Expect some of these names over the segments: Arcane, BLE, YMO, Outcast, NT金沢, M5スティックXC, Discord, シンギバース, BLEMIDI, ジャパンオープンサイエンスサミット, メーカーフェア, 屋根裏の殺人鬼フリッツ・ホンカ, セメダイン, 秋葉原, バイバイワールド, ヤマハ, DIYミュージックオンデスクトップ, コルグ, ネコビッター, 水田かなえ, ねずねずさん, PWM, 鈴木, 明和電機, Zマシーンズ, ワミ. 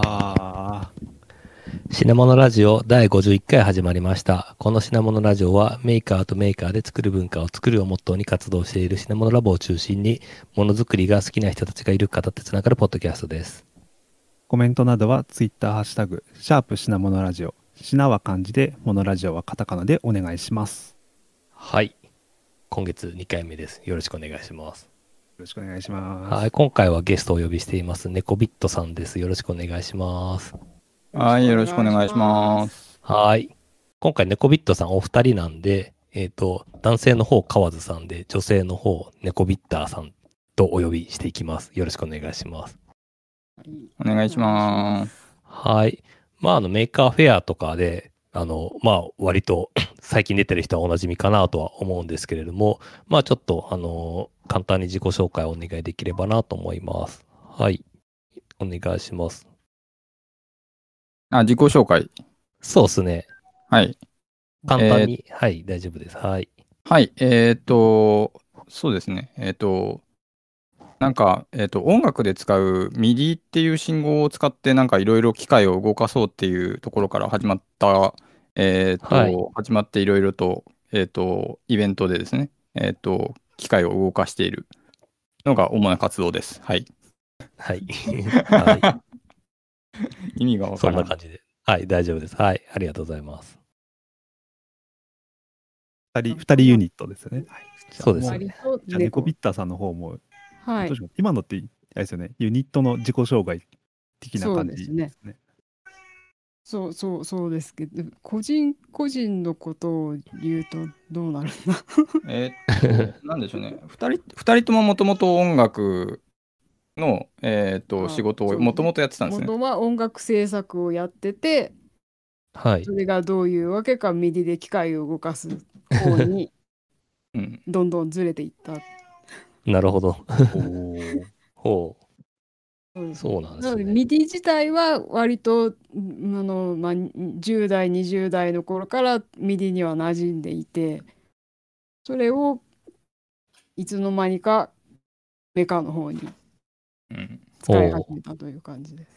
わー。品物ラジオ第51回始まりました。この品物ラジオはメーカーとメーカーで作る文化を作るをモットーに活動している品物ラボを中心に、ものづくりが好きな人たちがいる方ってつながるポッドキャストです。コメントなどはツイッターハッシュタグ、シャープ品物ラジオ。品は漢字で、モノラジオはカタカナでお願いします。はい。今月2回目です。よろしくお願いします。よろしくお願いします。はい、今回はゲストをお呼びしていますネコビットさんです。よろしくお願いします。はい、よろしくお願いします。はい、今回ネコビットさんお二人なんで、男性の方河津さんで、女性の方ネコビッターさんとお呼びしていきます。よろしくお願いします。お願いします。はい、まあメーカーフェアとかで。割と最近出てる人はおなじみかなとは思うんですけれども、まあちょっと簡単に自己紹介をお願いできればなと思います。はい。お願いします。自己紹介。そうですね。はい。簡単に、はい、大丈夫です。はい。はい、そうですね。音楽で使う MIDI っていう信号を使っていろいろ機械を動かそうっていうところから始まった、はい、始まっていろいろと、イベントでですね、機械を動かしているのが主な活動です。はい。はい。はい、意味が分からない。そんな感じで。はい、大丈夫です。はい、ありがとうございます。2人ユニットですよね。はい、そうですね。じゃあネコビッターさんの方も。はい、今のってあれですよね、ユニットの自己障害的な感じですね。そうですけど、個人のことを言うとどうなるんだなんでしょうね、2人とももともと音楽の、仕事をもともとやってたんですね。元は音楽制作をやってて、はい、それがどういうわけかMIDIで機械を動かす方にどんどんずれていった。うん、なるほど。ほう。そうなんですね。なのでMIDI自体は割と10代20代の頃からMIDIには馴染んでいて、それをいつの間にかメカの方に使い始めたという感じです。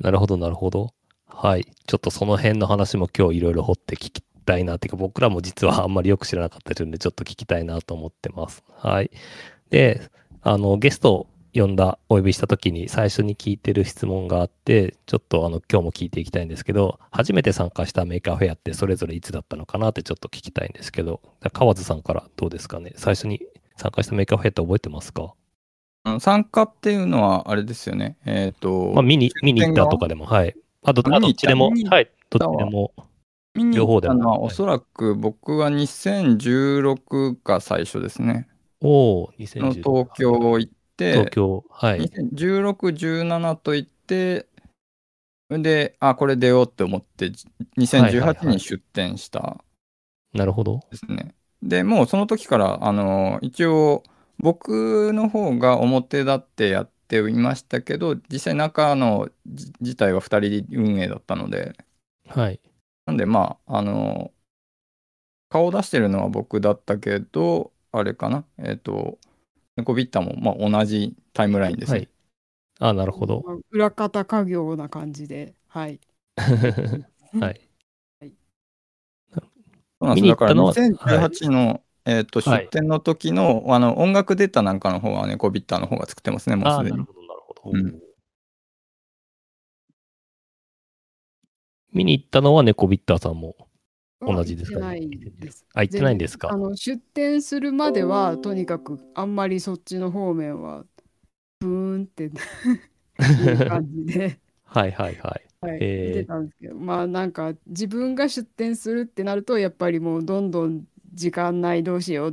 なるほどなるほど。はい。ちょっとその辺の話も今日いろいろ掘って聞きたいなっていうか、僕らも実はあんまりよく知らなかったりするんで、ちょっと聞きたいなと思ってます。はい。で、ゲストをお呼びしたときに最初に聞いてる質問があって、ちょっと今日も聞いていきたいんですけど、初めて参加したメーカーフェアってそれぞれいつだったのかなってちょっと聞きたいんですけど、河津さんからどうですかね。最初に参加したメーカーフェアって覚えてますか？参加っていうのはあれですよね。見に行ったとかでも、はい。どっちでも、はい、どっちでも。見に行ったのはおそらく僕は2016が最初ですね。おお、2016。東京行って、東京、はい。2016、17と行って、で、これ出ようって思って、2018に出店した、ね。なるほど。ですね。で、もうその時から、一応、僕の方が表立ってやっていましたけど、実際中の自体は2人運営だったので、はい。なんで、顔出してるのは僕だったけど、あれかな、ネコビッタも、同じタイムラインですね。はい、なるほど。裏方家業な感じで、はい。はい。そうなんです。だから2018の、出展の時の、音楽データなんかの方はネコビッタの方が作ってますね、もうすでに。なるほど、なるほど。うん、見に行ったのはネコビッタさんも。同じですかね。行ってないんですか。出店するまではとにかくあんまりそっちの方面はブーンっていう感じではいはいはい、はい、見てたんですけど、自分が出店するってなるとやっぱりもうどんどん時間ないどうしようっ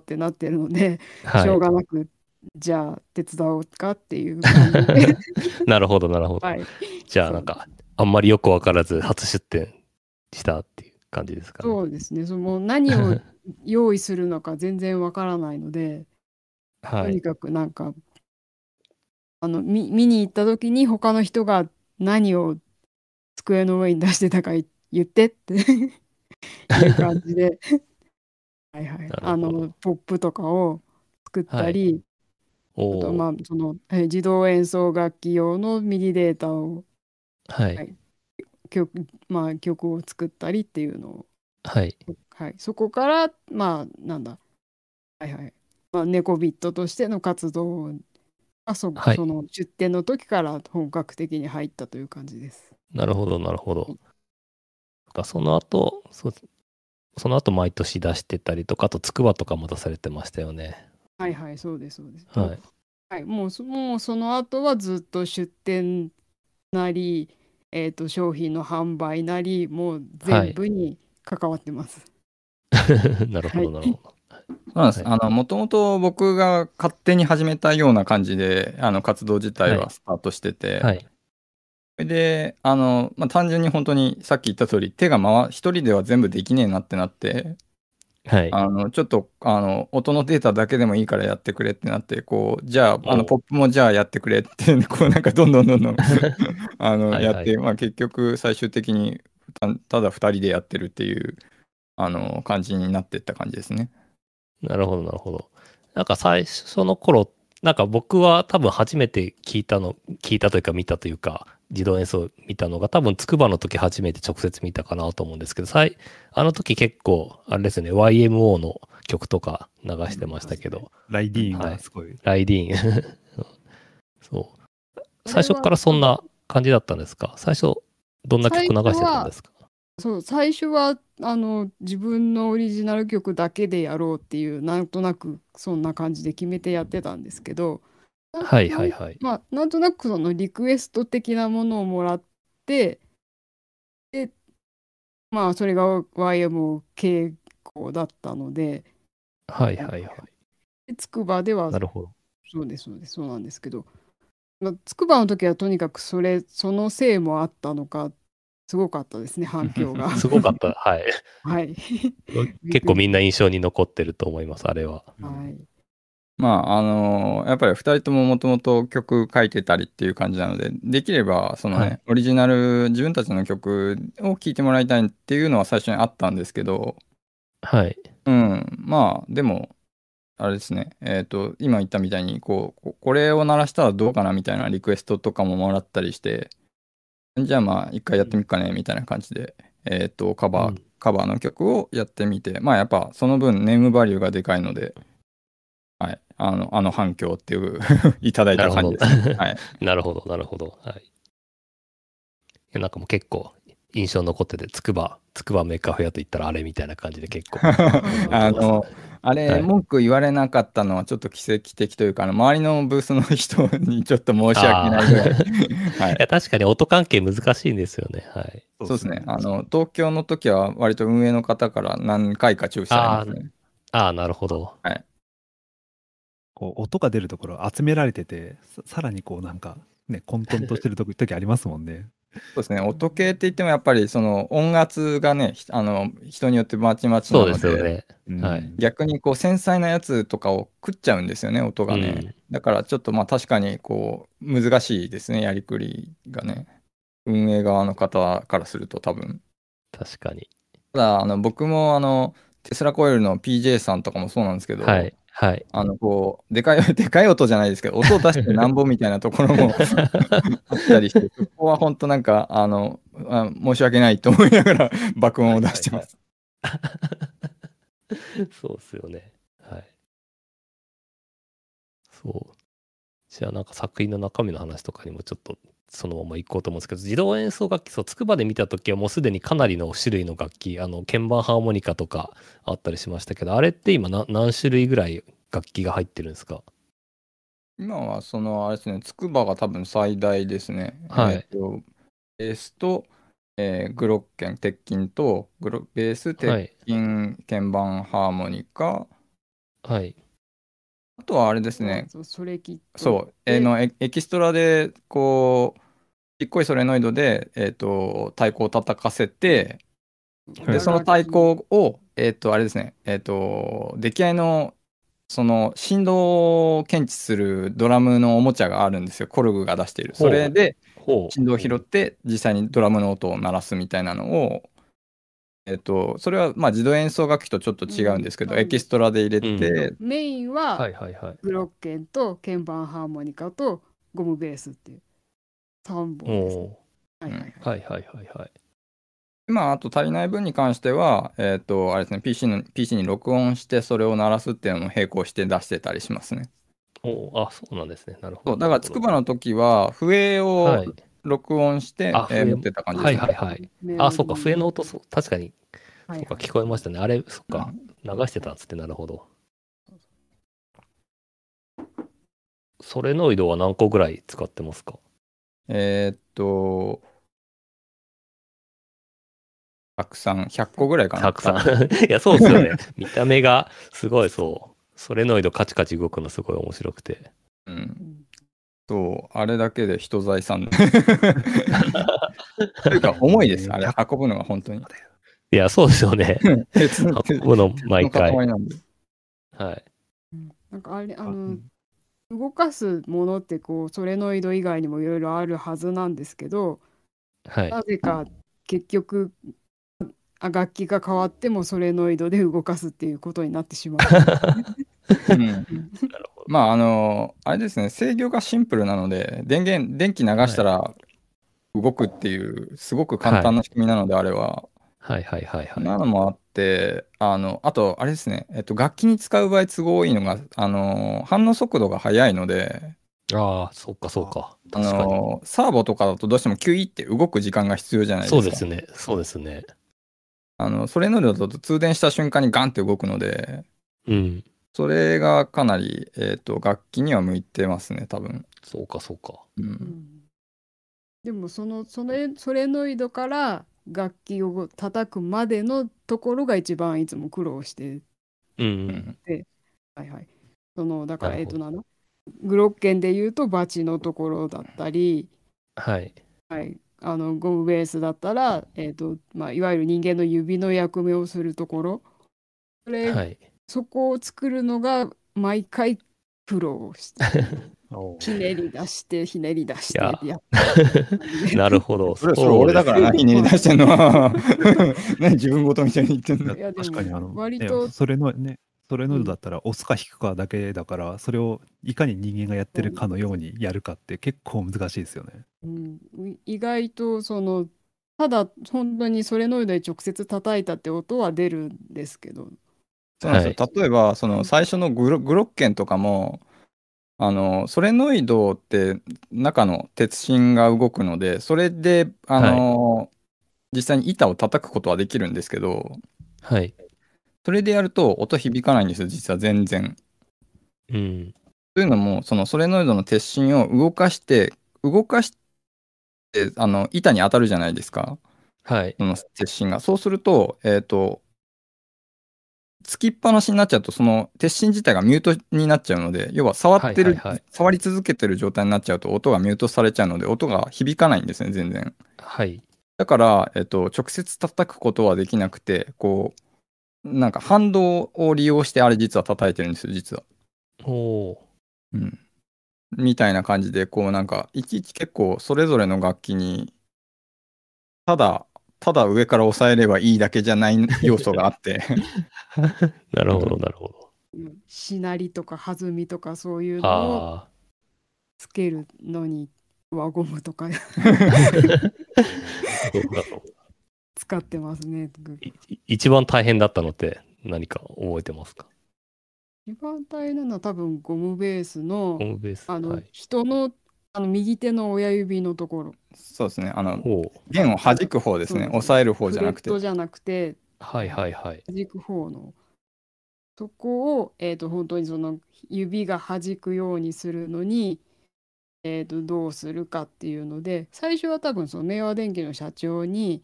てなってるので、はい、しょうがなくじゃあ手伝おうかっていう感じでなるほどなるほど、はい、じゃああんまりよく分からず初出店したっていう感じですかね。そうですね。もう何を用意するのか全然わからないので、はい、とにかく見に行った時に他の人が何を机の上に出してたか言ってっていう感じではい、はい、ポップとかを作ったり、はい、あと自動演奏楽器用のミディデータをはい、はい、曲を作ったりっていうのを、はいはい、そこからまあなんだ、はいはい、まあ、猫ビットとしての活動が はい、その出展の時から本格的に入ったという感じです。なるほどなるほど。はい、その後その後毎年出してたりとか、あとつくばとかも出されてましたよね。はいはい、そうですそうです。はいはい、もうその後はずっと出展なり、商品の販売なり、もう全部に関わってます。はい、なるほどなるほど。もともと僕が勝手に始めたような感じで活動自体はスタートしてて、はいはい、それでまあ、単純に本当にさっき言った通り手が一人では全部できねえなってなって、はい、ちょっと音のデータだけでもいいからやってくれってなって、こうじゃあポップもじゃあやってくれってこうなんかどんどんはい、はい、やって、まあ、結局最終的にただ2人でやってるっていう感じになっていった感じですね。なるほどなるほど。なんか最初の頃、なんか僕は多分初めて聞いたというか見たというか、自動演奏見たのが多分筑波の時初めて直接見たかなと思うんですけど、あの時結構あれですね、 YMO の曲とか流してましたけど、うん、ライディーンがすごい、はい、ライディーンそう最初からそんな感じだったんですか？最初どんな曲流してたんですか？そう最初は自分のオリジナル曲だけでやろうっていう、なんとなくそんな感じで決めてやってたんですけど、はいはいはい、まあ、なんとなくそのリクエスト的なものをもらって、でまあそれが YMO 傾向だったので、はいはいはい、つくばではなるほど、そうですそうです、そうなんですけど、つくばの時はとにかくそのせいもあったのかすごかったですね、反響がすごかった、はいはい、結構みんな印象に残ってると思います、あれは、はい、まあやっぱり2人とももともと曲書いてたりっていう感じなので、できればその、ね、はい、オリジナル自分たちの曲を聴いてもらいたいっていうのは最初にあったんですけど、はい、うん、まあでもあれですね、今言ったみたいにこれを鳴らしたらどうかなみたいなリクエストとかももらったりして、じゃあまあ一回やってみっかねみたいな感じで、カバーの曲をやってみて、まあやっぱその分ネームバリューがでかいので、はい、反響っていういただいた感じです、はい、なるほどなるほど、はい、なんかもう結構印象残ってて、つくばメーカーフェアといったらあれみたいな感じで結構あれ、はい、文句言われなかったのはちょっと奇跡的というか、周りのブースの人にちょっと申し訳ないぐらい、はい、いや確かに音関係難しいんですよね、はい、そうですね、東京の時は割と運営の方から何回か中止されますね。ああなるほど、はい、こう音が出るところ集められてて、さらにこうなんかね混沌としてる時ありますもんねそうですね、音系って言ってもやっぱりその音圧がね、人によってまちまちなの で、 そうですよね、はい、逆にこう繊細なやつとかを食っちゃうんですよね、音がね、うん、だからちょっとまあ確かにこう難しいですね、やりくりがね、運営側の方からすると多分。確かに。ただ僕もテスラコイルの PJ さんとかもそうなんですけど、はいはい、こうでかい音じゃないですけど音を出してなんぼみたいなところもあったりして、そこは本当なんか申し訳ないと思いながら爆音を出してます、はいはいはい、そうですよね、はい、そう。じゃあなんか作品の中身の話とかにもちょっとそのまま行こうと思うんですけど、自動演奏楽器、そうつくばで見た時はもうすでにかなりの種類の楽器、鍵盤ハーモニカとかあったりしましたけど、あれって今何種類ぐらい楽器が入ってるんですか？今はそのあれですね、つくばが多分最大ですね、はい、ベースと、グロッケン鉄琴とベース鉄琴、はい、鍵盤ハーモニカ、はい、あとはあれですね、そうエキストラでこうちっこいソレノイドで、太鼓を叩かせて、でその太鼓をあれですね、出来合いのその振動を検知するドラムのおもちゃがあるんですよ、コルグが出している、それで振動を拾って実際にドラムの音を鳴らすみたいなのを、それはまあ自動演奏楽器とちょっと違うんですけど、エキストラで入れて、うん、メインはグロッケンと鍵盤ハーモニカとゴムベースっていう3本です、ね、はいはいはいはいはい。まあ、あと足りない分に関しては、あれですね、PC に録音してそれを鳴らすっていうのも並行して出してたりしますね。おお、あ、そうなんですね。なるほど。そうだから筑波の時は笛を録音して、はい、持ってた感じですね。はいはいはい。あ、そうか、笛の音、そう確かに、はいはい、そうか聞こえましたね。あれ、そっか、流してたんつって、なるほど。それの移動は何個ぐらい使ってますか？100個ぐらいかな。100。いや、そうですよね。見た目がすごいそう。ソレノイドカチカチ動くのすごい面白くて。うん。そう、あれだけで人財産。というか、重いです、あれ。運ぶのが本当に。いや、そうですよね。運ぶの毎回。はい。なんかあれ、動かすものってこうソレノイド以外にもいろいろあるはずなんですけど、はい、なぜか結局楽器が変わってもソレノイドで動かすっていうことになってしまう、うん、まああれですね、制御がシンプルなので電気流したら動くっていう、はい、すごく簡単な仕組みなので、はい、あれははいはいはいはい、なのもあってあとあれですね、楽器に使う場合都合いいのが反応速度が速いので、ああそうかそうか、確かにサーボとかだとどうしてもキュイって動く時間が必要じゃないですか。そうですねそうですね。それの量だと通電した瞬間にガンって動くので、うん、それがかなり、楽器には向いてますね多分。そうかそうか、うん、でもソレノイドから楽器を叩くまでのところが一番いつも苦労して、うんうん、はいはい、だからグロッケンでいうとバチのところだったり、はいはい。ゴムベースだったら、まあ、いわゆる人間の指の役目をするところ、はい、そこを作るのが毎回苦労してひねり出してひねり出してなるほど。それ俺だからひねり出してんのは何自分ごとみたいに言ってんの。いや確かに割とそれのね、それのだったら押すか引くかだけだから、うん、それをいかに人間がやってるかのようにやるかって結構難しいですよね、うん、意外とただ本当にソレノイドで直接叩いたって音は出るんですけど、そうなんですよ、はい、例えば最初のグロッケンとかもソレノイドって中の鉄芯が動くので、それではい、実際に板を叩くことはできるんですけど、はい、それでやると音響かないんですよ実は全然、うん、というのもソレノイドの鉄芯を動かして板に当たるじゃないですか、はい、その鉄芯が。そうするとつきっぱなしになっちゃうとその鉄芯自体がミュートになっちゃうので、要は触り続けてる状態になっちゃうと音がミュートされちゃうので音が響かないんですね全然、はい、だから、直接叩くことはできなくて、こうなんか反動を利用してあれ実は叩いてるんですよ実は。お、うん、みたいな感じで、こうなんかいちいち結構それぞれの楽器にただ上から押さえればいいだけじゃない要素があってなるほどなるほど。しなりとか弾みとかそういうのをつけるのに輪ゴムとか使ってますね。一番大変だったのって何か覚えてますか？一番大変なのは多分ゴムベース、はい、人の右手の親指のところ。そうですね、弦を弾く方ですね、押さえる方じゃなくて。フレットじゃなくて、はいはいはい。弾く方のそこを本当に指が弾くようにするのにどうするかっていうので、最初は多分明和電機の社長に。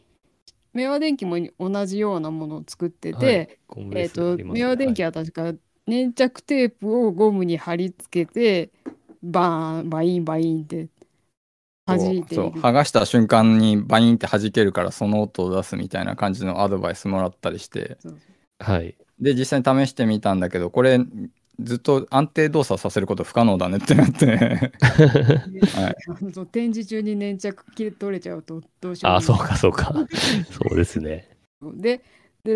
明和電機も同じようなものを作ってて、はいね、明和電機は確か粘着テープをゴムに貼り付けて、バーンバインバインって弾いている。そう、剥がした瞬間にバインって弾けるからその音を出すみたいな感じのアドバイスもらったりして、はいで実際に試してみたんだけど、これずっと安定動作させること不可能だねってなってはい、展示中に粘着切れ取れちゃうとどうしよう。ああそうかそうかそうですね。で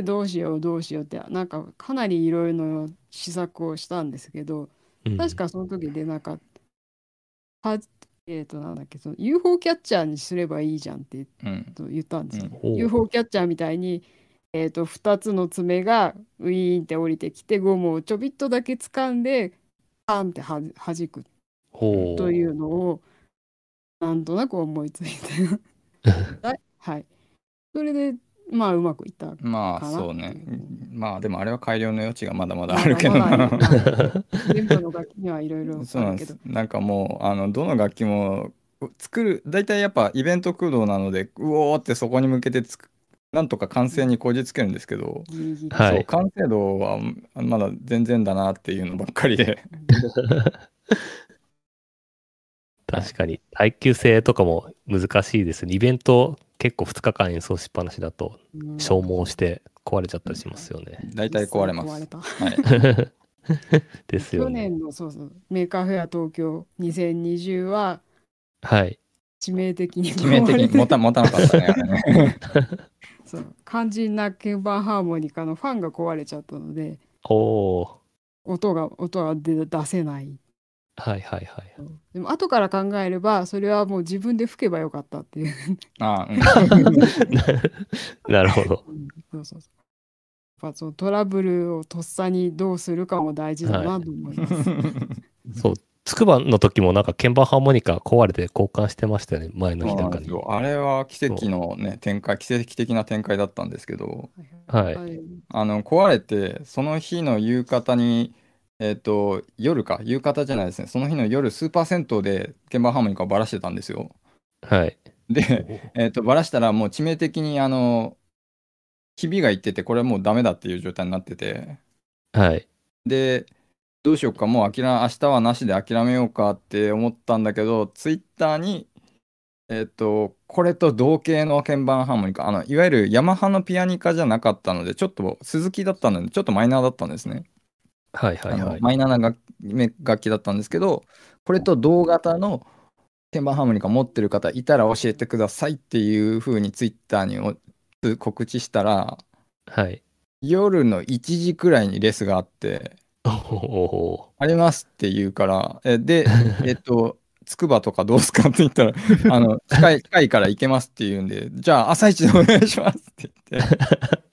どうしようってなんかかなりいろいろ試作をしたんですけど、確かその時でなんかなんだっけ、その UFO キャッチャーにすればいいじゃんって言ったんですよ、うんうん、UFO キャッチャーみたいに、2つの爪がウィーンって降りてきてゴムをちょびっとだけ掴んでパンってはじくというのをなんとなく思いついてはい、それでまあうまくいったかな。まあそうね、まあでもあれは改良の余地がまだまだあるけどな。全部の楽器にはいろいろあるけど、なんかもうどの楽器も作る大体やっぱイベント駆動なのでうおーってそこに向けてなんとか完成にこじつけるんですけど、はい、そう完成度はまだ全然だなっていうのばっかりで確かに耐久性とかも難しいです。イベント結構2日間演奏しっぱなしだと消耗して壊れちゃったりしますよね。大体壊れます。壊れた。はい。ですよね。去年のそうメーカーフェア東京2020は、はい、致命的に壊れて。致命的に持たなかったね。そう肝心な鍵盤ハーモニカのファンが壊れちゃったので、音が出せない。はいはいはい。でも後から考えればそれはもう自分で吹けばよかったっていう。ああ、うん、なるほど。そうそうそう。やっぱそのトラブルをとっさにどうするかも大事だなと思います。はい、そう筑波の時もなんか鍵盤ハーモニカ壊れて交換してましたよね、前の日なんかに。あれは奇跡のね展開、奇跡的な展開だったんですけど。はい。はい、壊れてその日の夕方に。夕方じゃないですね、その日の夜スーパー銭湯で鍵盤ハーモニカをばらしてたんですよ。はいで、ばらしたらもう致命的にひびがいってて、これはもうダメだっていう状態になってて、はいでどうしようか、もう明日はなしで諦めようかって思ったんだけど、ツイッターにこれと同型の鍵盤ハーモニカ、いわゆるヤマハのピアニカじゃなかったので、ちょっと鈴木だったのでちょっとマイナーだったんですね。はいはいはい、マイナーな楽器だったんですけど、これと同型の鍵盤ハーモニカ持ってる方いたら教えてくださいっていう風にツイッターに告知したら、はい、夜の1時くらいにレスがあってありますって言うから、でつくばとかどうすかって言ったら近いから行けますって言うんで、じゃあ朝一でお願いしますって言って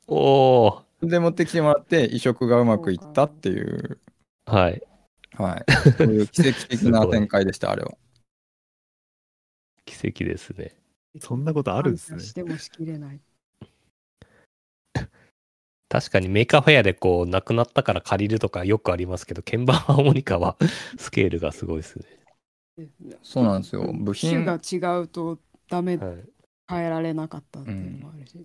おーで持ってきてもらって移植がうまくいったっていう、はいはいそういう奇跡的な展開でした。あれは奇跡ですね。そんなことあるんですね。してもしきれない。確かにメーカーフェアでこうなくなったから借りるとかよくありますけど、鍵盤ハーモニカはスケールがすごいですね。そうなんですよ、部品が違うとダメ、はい、変えられなかったっていうのもあるし、う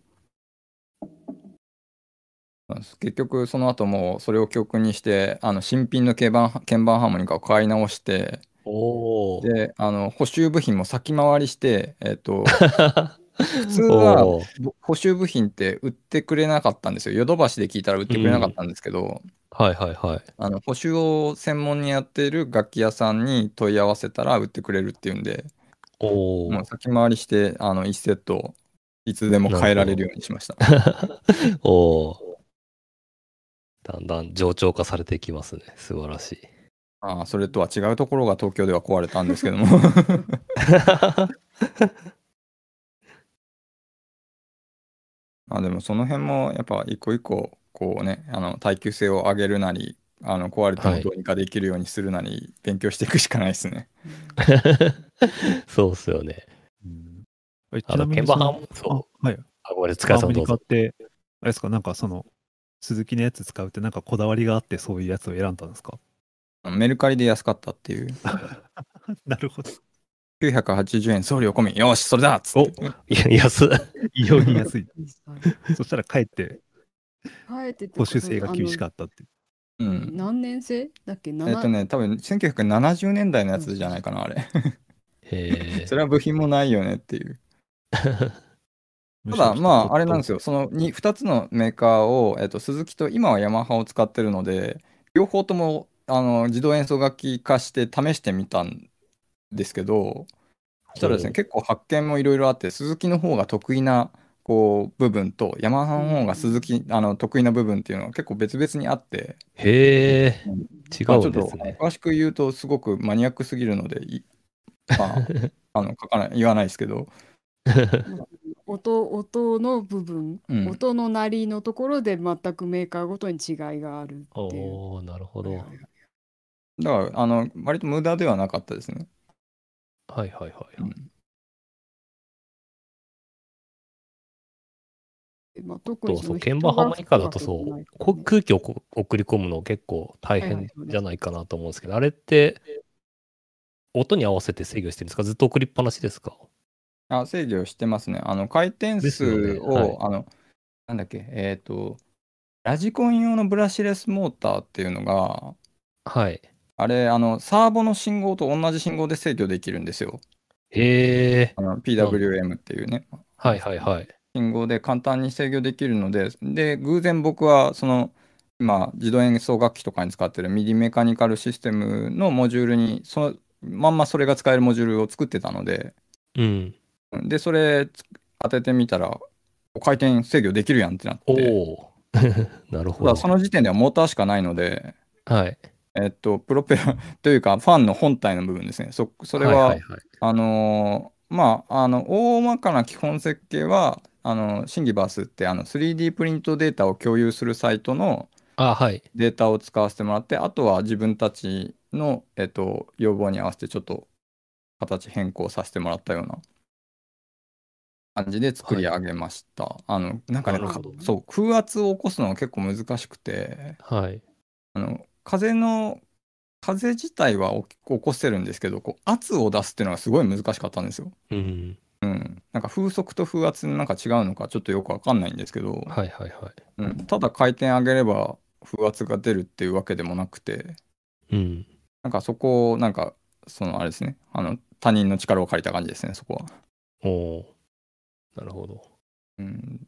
ん、結局その後もそれを教訓にして、新品の鍵盤ハーモニカを買い直して、おで補修部品も先回りして、普通は補修部品って売ってくれなかったんですよ。ヨドバシで聞いたら売ってくれなかったんですけど、うん、はいはいはい、補修を専門にやっている楽器屋さんに問い合わせたら売ってくれるっていうんで、おもう先回りして1セットいつでも変えられるようにしました。おー、だんだん冗長化されていきますね。素晴らしい。ああ、それとは違うところが東京では壊れたんですけどもでもその辺もやっぱ一個一個こうね、耐久性を上げるなり、壊れてもどうにかできるようにするなり、はい、勉強していくしかないですねそうっすよね、うん、鍵盤ハーモニカ、はい、これ塚井さんどうぞ。あれですか、なんかその鈴木のやつ使うってなんかこだわりがあって、そういうやつを選んだんですか？メルカリで安かったっていうなるほど。980円送料込み、よしそれだっつって。おいや安い異様に安いそしたらかえって保守性が厳しかったって、うん、何年生だっけ。多分1970年代のやつじゃないかな、あれへそれは部品もないよねっていうただまああれなんですよ、その 2つのメーカーを、鈴木と今はヤマハを使ってるので、両方とも自動演奏楽器化して試してみたんですけど、そしたらですね、結構発見もいろいろあって、鈴木の方が得意なこう部分とヤマハの方が得意な部分っていうのが結構別々にあって、へえ、違うんですね。詳しく言うとすごくマニアックすぎるので、まあ、書かない言わないですけど音の部分、うん、音の鳴りのところで全くメーカーごとに違いがあるっていう。おー、なるほど。だから割と無駄ではなかったですね。はいはいはい、うん、まあ、特にそう鍵盤ハーモニカだとそう空気を送り込むの結構大変じゃないかなと思うんですけど、はいはいはい、あれって音に合わせて制御してるんですか、ずっと送りっぱなしですか？あ、制御してますね。回転数を、ね、はい、なんだっけ、ラジコン用のブラシレスモーターっていうのが、はい。あれ、サーボの信号と同じ信号で制御できるんですよ。へぇー。PWM っていうね。はいはいはい。信号で簡単に制御できるので、で、偶然僕は、今、自動演奏楽器とかに使ってるMIDIメカニカルシステムのモジュールに、まんまそれが使えるモジュールを作ってたので、うん。でそれ当ててみたら回転制御できるやんってなって、おなるほど。その時点ではモーターしかないので、はい、プロペラというかファンの本体の部分ですね。それは、はいはいはい、まあ大まかな基本設計はシンギバースって3D プリントデータを共有するサイトのデータを使わせてもらって、 あとは自分たちの、要望に合わせてちょっと形変更させてもらったような感じで作り上げました。はい、なんかね、そう空圧を起こすのが結構難しくて、はい、風自体は起こせるんですけど、こう圧を出すっていうのがすごい難しかったんですよ。うん、うん、なんか風速と風圧なんか違うのかちょっとよくわかんないんですけど、はいはいはい、うん、ただ回転上げれば風圧が出るっていうわけでもなくて、うん、なんかそこをなんかあれですね、他人の力を借りた感じですね、そこは。おー、なるほど。うん、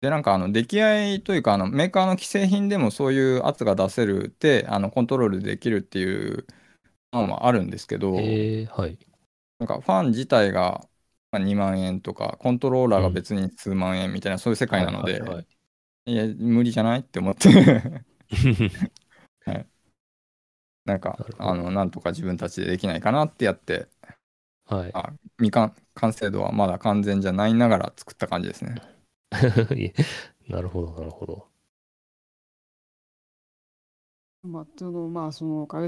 でなんか出来合いというかメーカーの既製品でもそういう圧が出せるってコントロールできるっていうのもあるんですけど、はい、なんかファン自体が2万円とかコントローラーが別に数万円みたいな、うん、そういう世界なので、はいはいはい、いや無理じゃないって思って、はい、なんかなんとか自分たちでできないかなってやって。はい、完成度はまだ完全じゃないながら作った感じですね。なるほどなるほど。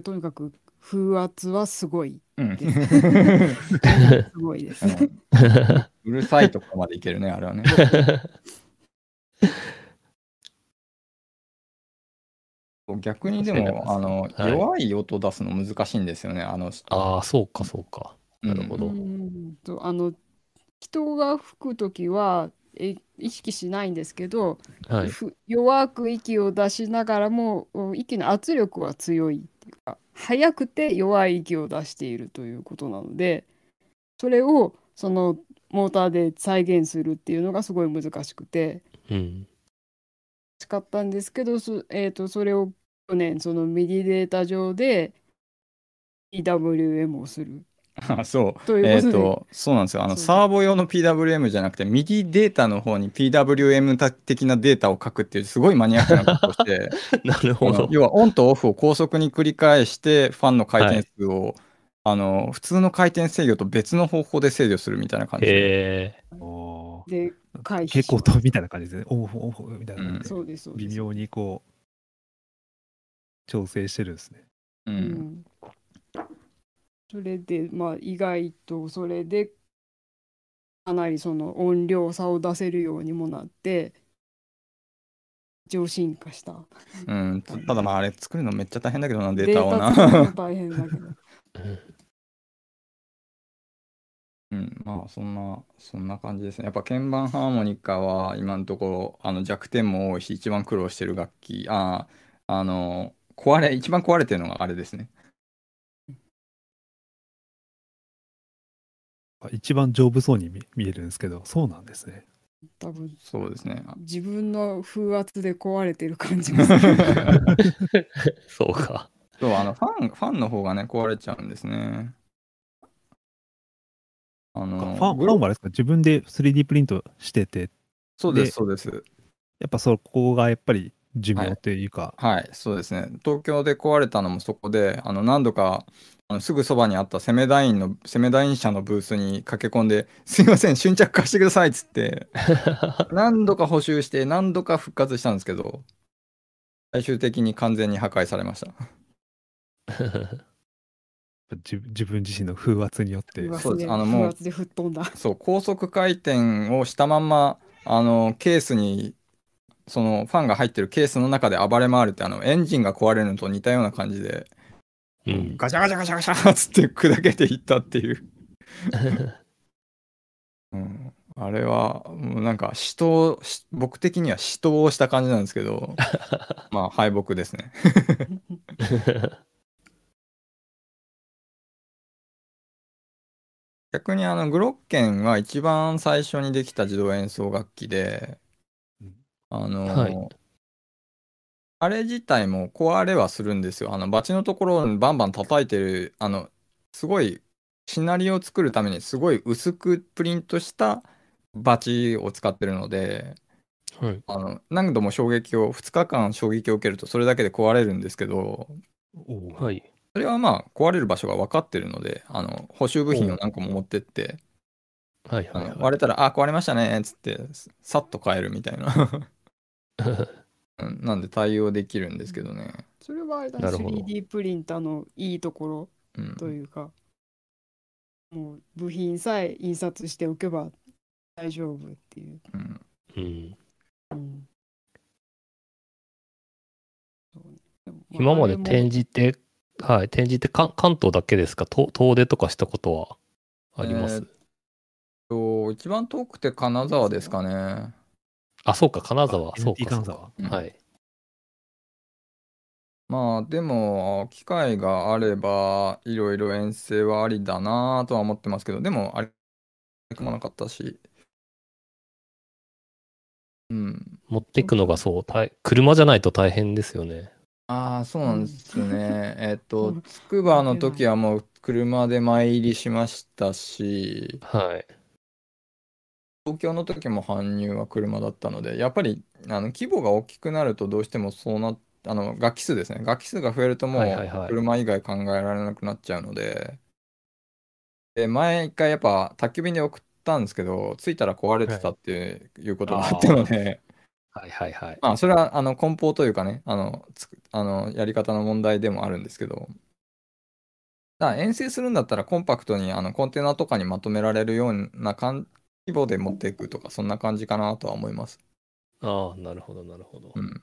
とにかく風圧はすごい、うん、すごいですね。うるさいとこまでいけるね、あれはね。逆にでもはい、弱い音出すの難しいんですよね。そうかそうか。なるほど。人が吹くときは意識しないんですけど、はい、弱く息を出しながらも息の圧力は強いっていうか、速くて弱い息を出しているということなので、それをモーターで再現するっていうのがすごい難しくて、うん、難しかったんですけど、それを去年MIDIデータ上で PWM をする。そうということで、そうなんですよ。サーボ用の PWM じゃなくて MIDI データの方に PWM 的なデータを書くっていうすごいマニアックなことをしてなるほど。要はオンとオフを高速に繰り返してファンの回転数を、はい、普通の回転制御と別の方法で制御するみたいな感じで、蛍光灯みたいな感じですね。オフオフみたいな感じで、うん、微妙にこう調整してるんですね。うん、うん、それで意外とそれでかなり音量差を出せるようにもなって上進化した、うん、ただあれ作るのめっちゃ大変だけどな、データをな。データ作るの大変だけどうん、そんな感じですね。やっぱ鍵盤ハーモニカは今のところ弱点も多いし、一番苦労してる楽器、一番壊れてるのがあれですね。一番丈夫そうに見えるんですけど、そうなんですね。多分そうですね。自分の風圧で壊れてる感じがする。そうか。そう、ファンの方がね壊れちゃうんですね。ファンはあれですか、自分で 3D プリントしてて。そうですそうです。やっぱそこがやっぱり寿命というか、はい。はい、そうですね。東京で壊れたのもそこで、何度かすぐそばにあったセメダイン社のブースに駆け込んで、すいません、瞬着貸してくださいっつって、何度か補修して、何度か復活したんですけど、最終的に完全に破壊されました。自分自身の風圧によって、そうです、もう、そう、高速回転をしたまんま、ケースに、そのファンが入ってるケースの中で暴れ回るって、エンジンが壊れるのと似たような感じで、うん、ガシャガシャガシャガシャっつって砕けていったっていう、うん、あれはもうなんか僕的には死闘をした感じなんですけどまあ敗北ですね逆にグロッケンは一番最初にできた自動演奏楽器で、はい、あれ自体も壊れはするんですよ。バチのところをバンバン叩いてる、すごいシナリオを作るためにすごい薄くプリントしたバチを使ってるので、はい、何度も2日間衝撃を受けるとそれだけで壊れるんですけど、はい、それはまあ壊れる場所が分かってるので、補修部品を何個も持ってって、はいはいはい、割れたら「あ壊れましたね」っつってさっと変えるみたいななんで対応できるんですけどね。それはあれだ、 3D プリンターのいいところというか、うん、もう部品さえ印刷しておけば大丈夫っていう、うんうんうん、今まで展示って関東だけですか？遠出とかしたことはあります？一番遠くて金沢ですかね。あ、そうか、金沢、そうか、金沢、うん、はい。まあ、でも、機会があれば、いろいろ遠征はありだなとは思ってますけど、でも、あれもなかったし、うん。持っていくのがそう、車じゃないと大変ですよね。ああ、そうなんですね。つくばの時はもう、車で前入りしましたし、はい。東京の時も搬入は車だったので、やっぱり規模が大きくなるとどうしてもそうなっ楽器数ですね。楽器数が増えるともう車以外考えられなくなっちゃうので、はいはいはい、で前一回やっぱ宅急便で送ったんですけど、着いたら壊れてたっていうことがあったので、はい、はいはいはい。まあそれは梱包というかね、やり方の問題でもあるんですけど、だから遠征するんだったらコンパクトにコンテナとかにまとめられるような規模で持っていくとか、そんな感じかなとは思います。ああ、なるほどなるほど。うん、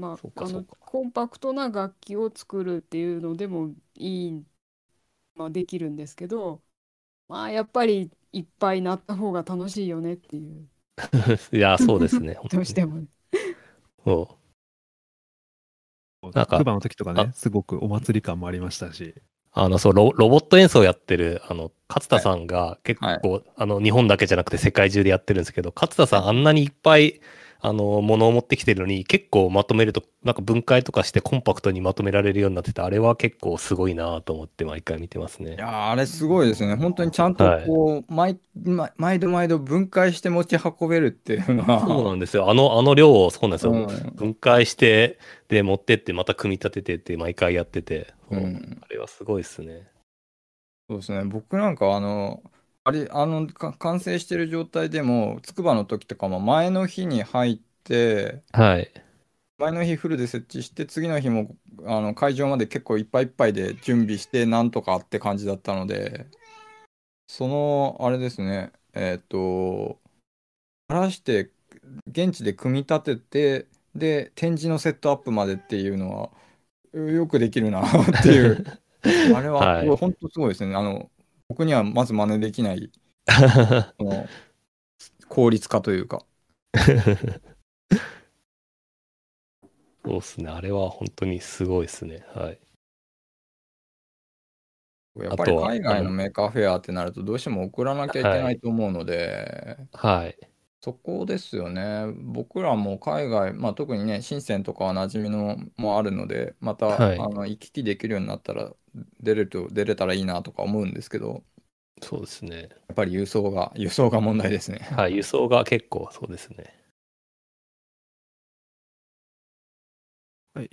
まあコンパクトな楽器を作るっていうのでもいい、まあ、できるんですけど、まあやっぱりいっぱいなった方が楽しいよねっていう。いやそうですね。どうしても、ね。そう。なんかクバの時とかね、すごくお祭り感もありましたし。そうロボット演奏をやってる勝田さんが結構、はいはい、日本だけじゃなくて世界中でやってるんですけど、勝田さんあんなにいっぱい物を持ってきてるのに結構まとめるとなんか分解とかしてコンパクトにまとめられるようになってて、あれは結構すごいなと思って毎回見てますね。いやあれすごいですね。本当にちゃんとこう、はい、毎度分解して持ち運べるっていうのは。そうなんですよ。量をそうなんですよ、うん。分解してで持ってってまた組み立ててって毎回やってて。うん、あれはすごいですね。そうですね。僕なんか完成してる状態でもつくばの時とかも前の日に入って、はい、前の日フルで設置して次の日も会場まで結構いっぱいいっぱいで準備してなんとかって感じだったので、そのあれですね、垂らして現地で組み立ててで展示のセットアップまでっていうのは。よくできるなっていうあれは本当すごいですね、はい、僕にはまず真似できない効率化というかそうですね、あれは本当にすごいですね、はい、やっぱり海外のメーカーフェアってなるとどうしても送らなきゃいけないと思うので、はい、はい、そこですよね。僕らも海外、まあ、特にね深センとかは馴染みのもあるので、また、はい、行き来できるようになったら出れたらいいなとか思うんですけど、そうですね、やっぱり輸送が問題ですね。はい、輸送が結構そうですね。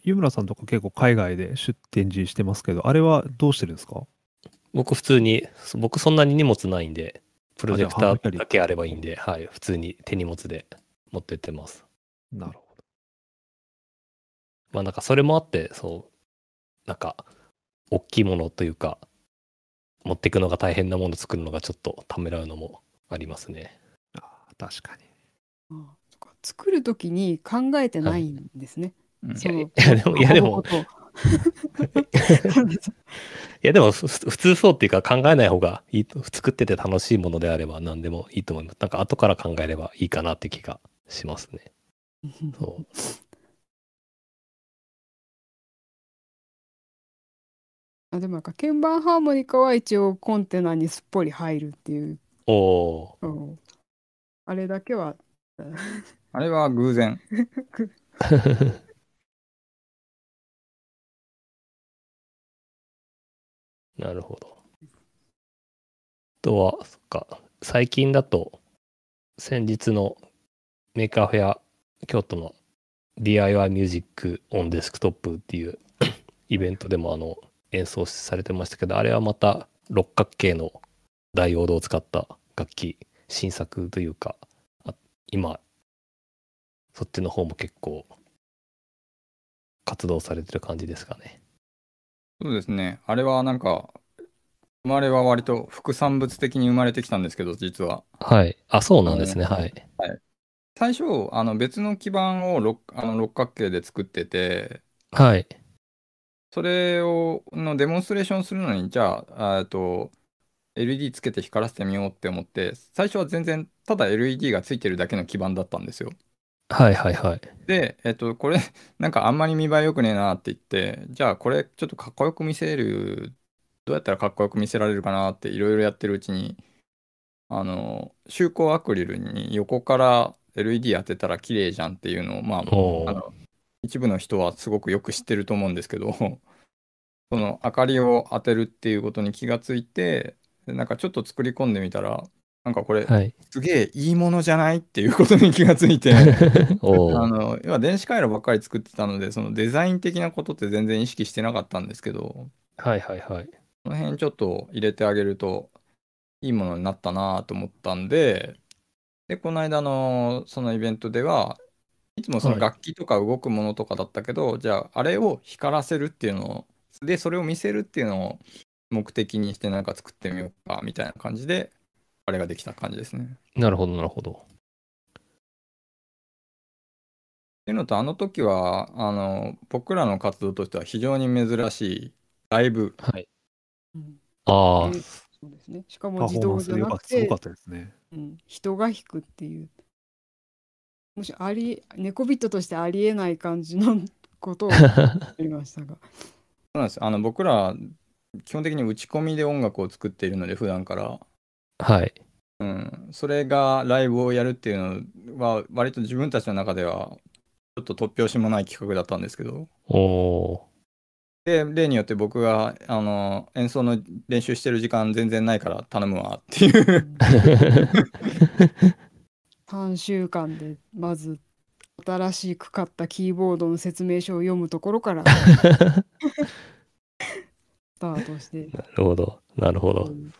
湯村さんとか結構海外で出展示してますけど、あれはどうしてるんですか？僕普通に、僕そんなに荷物ないんで、プロジェクターだけあればいいんで、はい、普通に手荷物で持ってってます。なるほど。まあなんかそれもあって、そう、なんか、大きいものというか、持っていくのが大変なものを作るのがちょっとためらうのもありますね。ああ、確かに。ああ、そっか。作るときに考えてないんですね。はい、いやでもいやでも普通そうっていうか、考えない方がいいと、作ってて楽しいものであれば何でもいいと思います。なんか後から考えればいいかなって気がしますね。そうあ、でもなんか鍵盤ハーモニカは一応コンテナにすっぽり入るっていう。おお。あれだけはあれは偶然。なるほど。あとは、そっか、最近だと、先日のメーカーフェア京都の DIY ミュージックオンデスクトップっていうイベントでも演奏されてましたけど、あれはまた六角形のダイオードを使った楽器、新作というか、今、そっちの方も結構活動されてる感じですかね。そうですね。あれはなんか、生まれは割と副産物的に生まれてきたんですけど、実は。はい。あ、そうなんですね。はい。はい、最初、別の基板を六角形で作ってて、はい。それを、デモンストレーションするのに、じゃあ、LED つけて光らせてみようって思って、最初は全然、ただ LED がついてるだけの基板だったんですよ。はいはいはい。で、これなんかあんまり見栄えよくねえなって言って、じゃあこれちょっとかっこよく見せる、どうやったらかっこよく見せられるかなっていろいろやってるうちに、周光アクリルに横から LED 当てたら綺麗じゃんっていうのを、まあ、一部の人はすごくよく知ってると思うんですけど、その明かりを当てるっていうことに気がついて、でなんかちょっと作り込んでみたら、なんかこれ、はい、すげえいいものじゃないっていうことに気がついて要は電子回路ばっかり作ってたので、そのデザイン的なことって全然意識してなかったんですけど、はいはいはい、この辺ちょっと入れてあげるといいものになったなと思ったんで、でこの間のそのイベントではいつもその楽器とか動くものとかだったけど、はい、じゃああれを光らせるっていうのをで、それを見せるっていうのを目的にしてなんか作ってみようかみたいな感じであれができた感じですね。なるほどなるほど。っていうのと、あの時は僕らの活動としては非常に珍しいライブ、はい、ああ、そうですね。しかも自動じゃなくて、人が弾くっていう、もし猫ビットとしてありえない感じのことをやりましたが、そうなんです。僕ら基本的に打ち込みで音楽を作っているので普段から。はい、うん、それがライブをやるっていうのは割と自分たちの中ではちょっと突拍子もない企画だったんですけど、おで例によって僕が演奏の練習してる時間全然ないから頼むわっていう3週間でまず新しく買ったキーボードの説明書を読むところからスタートして。なるほどなるほど、うん、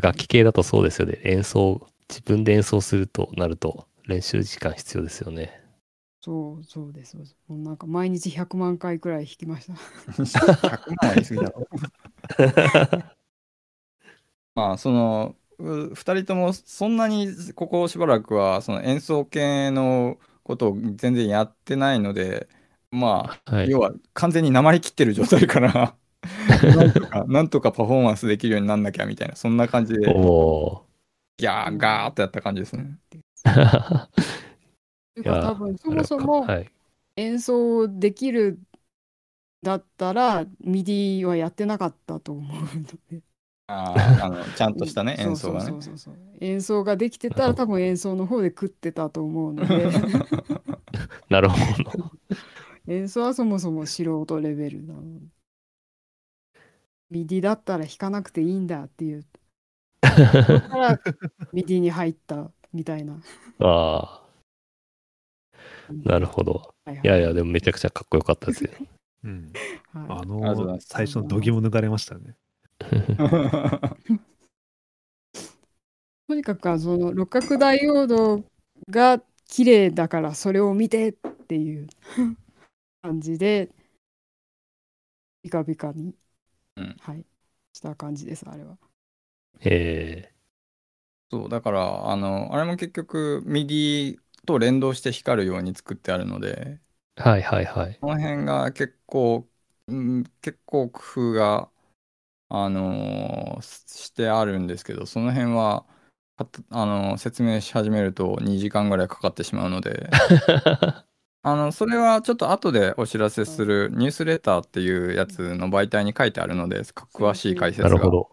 楽器系だとそうですよね。自分で演奏するとなると練習時間必要ですよね。そうです。もうなんか毎日100万回くらい弾きました。100万は言い過ぎだろ。まあ2人ともそんなにここしばらくはその演奏系のことを全然やってないので、まあ、はい、要は完全に訛り切ってる状態から。なんとかパフォーマンスできるようになんなきゃみたいな、そんな感じでギャーガーっとやった感じですね。多分そもそも演奏できるだったら MIDI はやってなかったと思うので、ちゃんとしたね演奏がね、演奏ができてたら多分演奏の方で食ってたと思うのでなるほど演奏はそもそも素人レベルなので、MIDI だったら弾かなくていいんだっていう、だから MIDI に入ったみたいな。ああ、なるほど。はいはい、いやいやでもめちゃくちゃかっこよかったですよ、うん、最初の度肝抜かれましたねとにかくその六角ダイオードが綺麗だからそれを見てっていう感じでビカビカに、うんはい、した感じですあれは。へえ。そうだからあれも結局 MIDI と連動して光るように作ってあるので、はいはいはい。この辺が結構工夫がしてあるんですけど、その辺は説明し始めると2時間ぐらいかかってしまうのでそれはちょっと後でお知らせするニュースレターっていうやつの媒体に書いてあるので詳しい解説がなるほど、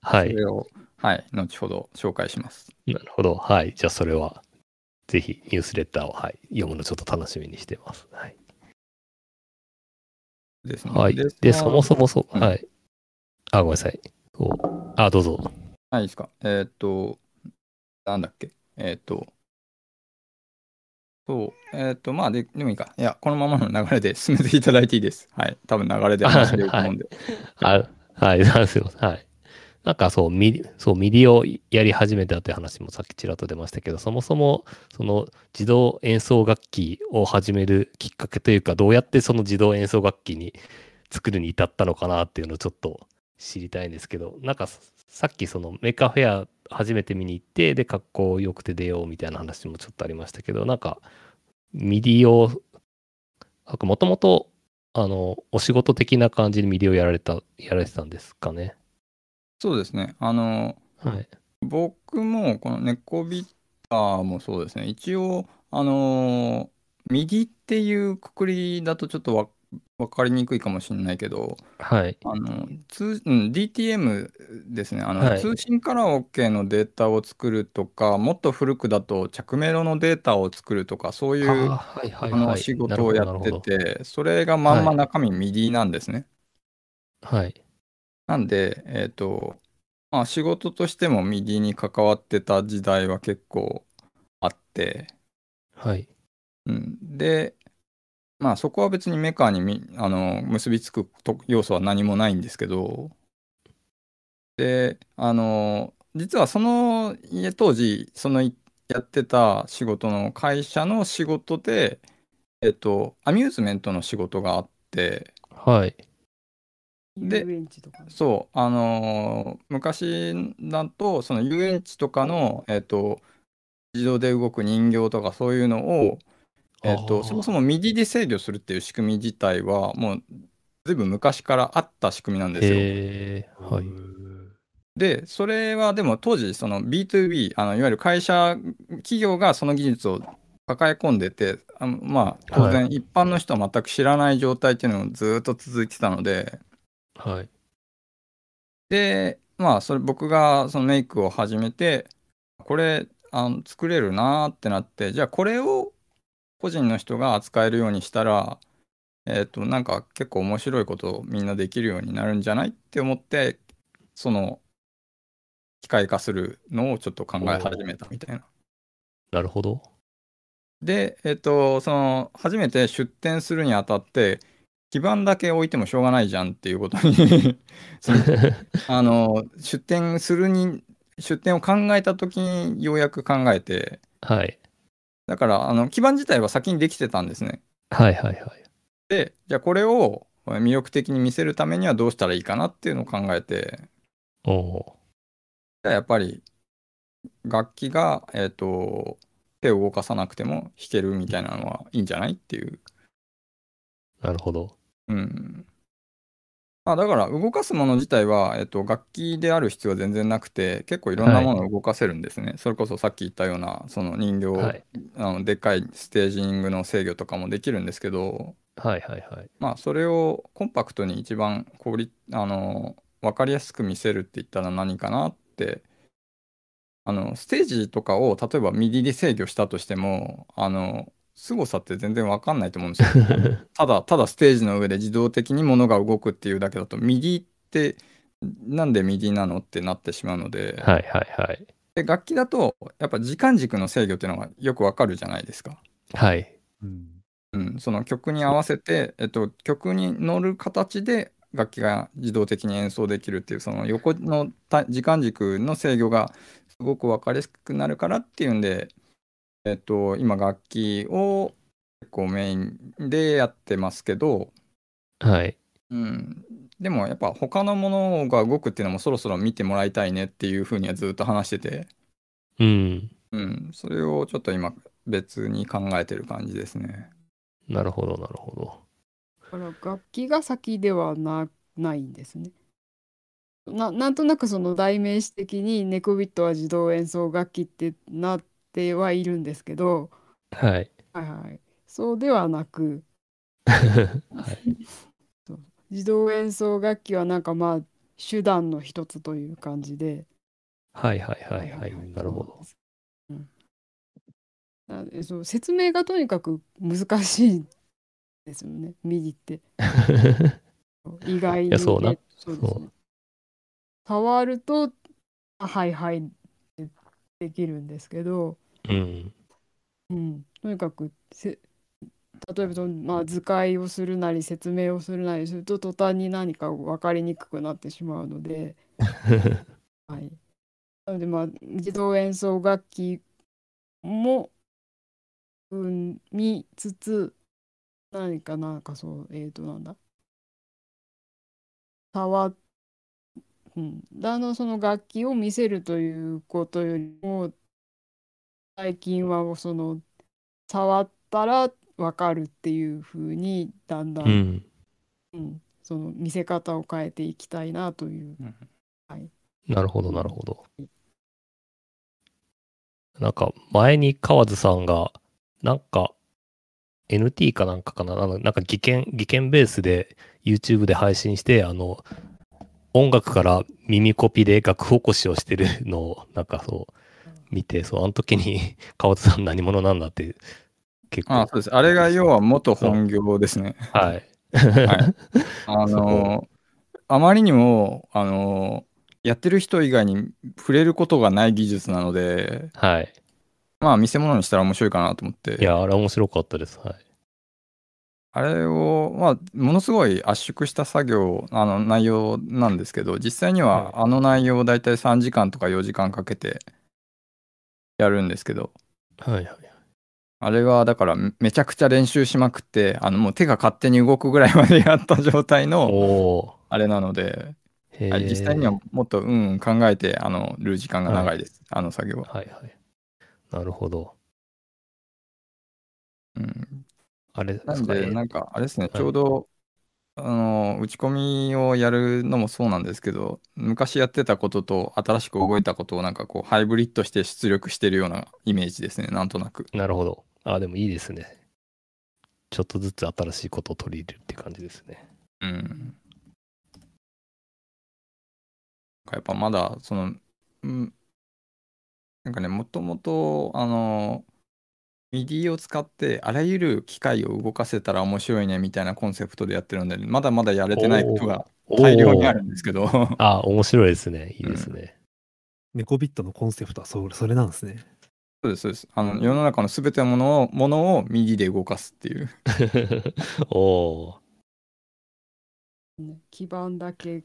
はい、それを、はい、後ほど紹介します。なるほど、はい、じゃあそれはぜひニュースレターを、はい、読むのちょっと楽しみにしてます、はい、ですね、はい、でそもそもそう、うん、はいあごめんなさいそうあどうぞはいですかなんだっけそうまあでもいいかいやこのままの流れで進めていただいていいですはい多分流れで話してると思うんではいなんすよはいなんかそうミディをやり始めたって話もさっきちらっと出ましたけどそもそもその自動演奏楽器を始めるきっかけというかどうやってその自動演奏楽器に作るに至ったのかなっていうのをちょっと知りたいんですけどなんかさっきそのメカフェア初めて見に行ってで格好よくて出ようみたいな話もちょっとありましたけどなんかMIDIをもともとお仕事的な感じでMIDIをやられてたんですかね。そうですねはい、僕もこのネコビッターもそうですね一応MIDIっていう括りだとちょっと分かりにくいかもしれないけど、はい、DTM ですねはい、通信カラオケのデータを作るとかもっと古くだと着メロのデータを作るとかそういう仕事をやっててそれがまんま中身 MIDI なんですね、はい、なんで、まあ、仕事としても MIDI に関わってた時代は結構あって、はいうん、でまあそこは別にメーカーに結びつく要素は何もないんですけどで実はその当時そのやってた仕事の会社の仕事でアミューズメントの仕事があってはいでそう昔だとその遊園地とかの自動で動く人形とかそういうのをそもそもMIDIで制御するっていう仕組み自体はもうずいぶん昔からあった仕組みなんですよ。はい、でそれはでも当時その B2B いわゆる企業がその技術を抱え込んでてまあ当然一般の人は全く知らない状態っていうのもずっと続いてたので、はい、でまあそれ僕がそのメイクを始めてこれ作れるなってなってじゃあこれを個人の人が扱えるようにしたら、なんか結構面白いことをみんなできるようになるんじゃないって思ってその機械化するのをちょっと考え始めたみたいな。なるほど。で、その初めて出展するにあたって基盤だけ置いてもしょうがないじゃんっていうことに出展を考えた時にようやく考えてはい。だから基盤自体は先にできてたんですね。はいはいはい。でじゃあこれを魅力的に見せるためにはどうしたらいいかなっていうのを考えてじゃあやっぱり楽器が、手を動かさなくても弾けるみたいなのはいいんじゃないっていう。なるほど。うん。まあ、だから動かすもの自体は、楽器である必要は全然なくて結構いろんなものを動かせるんですね、はい、それこそさっき言ったようなその人形、はい、でっかいステージングの制御とかもできるんですけど、はいはいはい、まあそれをコンパクトに一番分かりやすく見せるって言ったら何かなってステージとかを例えばMIDIで制御したとしても凄さって全然分かんないと思うんですよただステージの上で自動的に物が動くっていうだけだとMIDIってなんでMIDIなのってなってしまうので、はいはいはい、で楽器だとやっぱ時間軸の制御っていうのがよく分かるじゃないですか。はい、その曲に合わせて、曲に乗る形で楽器が自動的に演奏できるっていう、その横の時間軸の制御がすごく分かりやすくなるからっていうんで、今楽器を結構メインでやってますけど、はい、でもやっぱ他のものが動くっていうのもそろそろ見てもらいたいねっていうふうにはずっと話してて、それをちょっと今別に考えてる感じですね。なるほどなるほど。だから楽器が先では ないんですね。なんとなくその代名詞的にネコビットは自動演奏楽器ってなってはいるんですけど、はいはいはい、そうではなく、はい、自動演奏楽器はなんかまあ手段の一つという感じで、はいはいはいはい、なるほど。そう説明がとにかく難しいですよね、MIDI って。意外に、ね、そうな。そうですね。触るとはいはいできるんですけど、とにかく例えば、まあ、図解をするなり説明をするなりすると途端に何か分かりにくくなってしまうので、はい、なので、まあ、自動演奏楽器も見つつ何かそうその楽器を見せるということよりも最近はその触ったら分かるっていう風にだんだん、その見せ方を変えていきたいなという、はい、なるほどなるほど。なんか前に河津さんがなんか NT かなんかかな、なんか技研ベースで YouTube で配信して、音楽から耳コピで楽譜起こしをしてるのをなんかそう見て、そうあの時に河津さん何者なんだって結構。あ、そうです。あれが要は元本業ですね。はい、はい、あまりにもやってる人以外に触れることがない技術なので、はい、まあ見せ物にしたら面白いかなと思って。いや、あれ面白かったです、はい、あれを、まあ、ものすごい圧縮した作業内容なんですけど、実際には内容をだいたい3時間とか4時間かけてやるんですけど、はいはいはい、あれはだからめちゃくちゃ練習しまくって、もう手が勝手に動くぐらいまでやった状態のあれなので、実際にはもっと考えてる時間が長いです、はい、作業は。はいはい。なるほど。あれなんで、なんかあれですね、ちょうど打ち込みをやるのもそうなんですけど、昔やってたことと新しく動いたことをなんかこうハイブリッドして出力してるようなイメージですね、なんとなく。なるほど。あ、でもいいですね。ちょっとずつ新しいことを取り入れるって感じですね。やっぱまだそのなんかね、もともとMIDI を使ってあらゆる機械を動かせたら面白いねみたいなコンセプトでやってるんで、まだまだやれてないことが大量にあるんですけど。あ、面白いですね。いいですね。ネコビットのコンセプトはそれなんですね。そうですそうです。世の中のすべてのものをMIDIで動かすっていう。おー。基盤だけ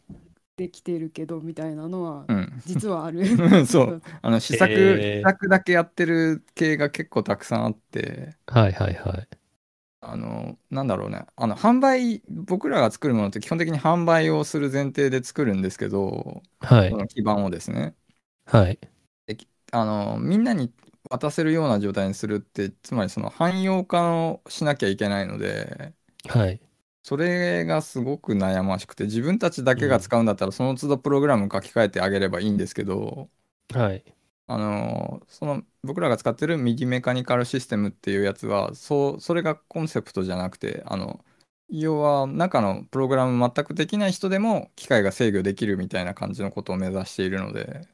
できてるけどみたいなのは、実はある。そう試作だけやってる系が結構たくさんあって、はいはいはい、なんだろうね、販売、僕らが作るものって基本的に販売をする前提で作るんですけど、はい、その基盤をですね、はい、みんなに渡せるような状態にするって、つまりその汎用化をしなきゃいけないので、はい、それがすごく悩ましくて、自分たちだけが使うんだったらその都度プログラム書き換えてあげればいいんですけど、はい、その僕らが使ってるMIDIメカニカルシステムっていうやつはそれがコンセプトじゃなくて、要は中のプログラム全くできない人でも機械が制御できるみたいな感じのことを目指しているので、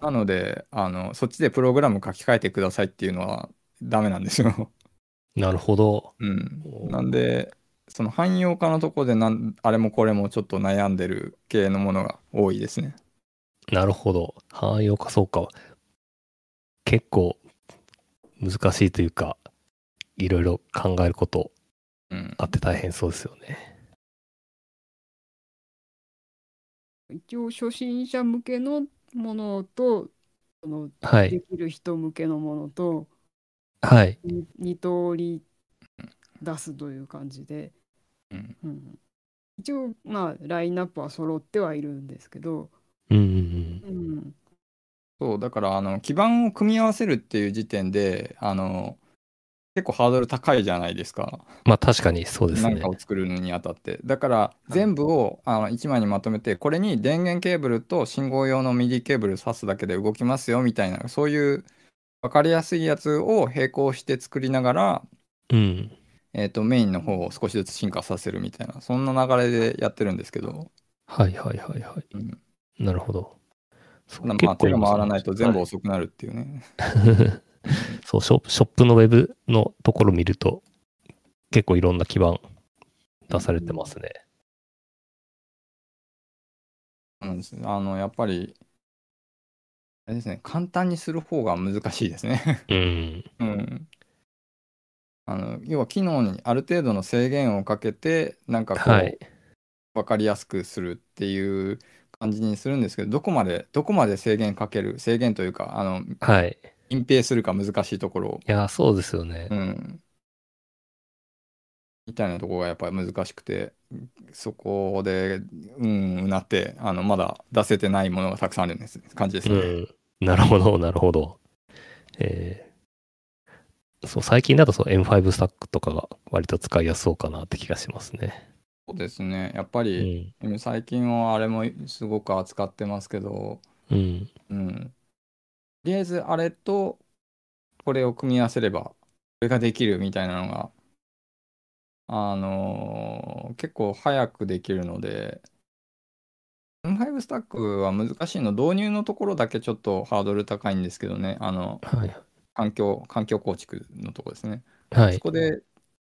なのでそっちでプログラム書き換えてくださいっていうのはダメなんですよ。なるほど。なんでその汎用化のところであれもこれもちょっと悩んでる系のものが多いですね。なるほど。汎用化、そうか。結構難しいというか、いろいろ考えることあって大変そうですよね。一応初心者向けのものとそのできる人向けのものと、はい、2通り出すという感じで、うんうん、一応まあラインナップは揃ってはいるんですけど、うんうんうん、そうだから基盤を組み合わせるっていう時点で結構ハードル高いじゃないですか。まあ確かにそうですね。何かを作るにあたって。だから全部を1枚にまとめて、これに電源ケーブルと信号用のMIDIケーブル挿すだけで動きますよみたいな、そういう分かりやすいやつを並行して作りながら、うん、メインの方を少しずつ進化させるみたいな、そんな流れでやってるんですけど。はいはいはいはい。うん、なるほど。まあ手が回らないと全部遅くなるっていうね。はいそうショップのウェブのところ見ると結構いろんな基盤出されてますね。なんですね。やっぱりあれですね、簡単にする方が難しいですね。うん、うん、要は機能にある程度の制限をかけてなんかこう、はい、分かりやすくするっていう感じにするんですけど、どこまで制限というかはい。隠蔽するか難しいところ。いやそうですよね、うん、みたいなところがやっぱり難しくて、そこでうんなってまだ出せてないものがたくさんあるんです感じですね、うん、なるほどなるほど、そう最近だとそう M5 スタックとかが割と使いやすそうかなって気がしますね。そうですね、やっぱり、うん、最近はあれもすごく扱ってますけど、うん、うんとりあえずあれとこれを組み合わせればこれができるみたいなのが結構早くできるので、 M5 スタックは難しいの導入のところだけちょっとハードル高いんですけどね、はい、環境構築のところですね、はい、そこで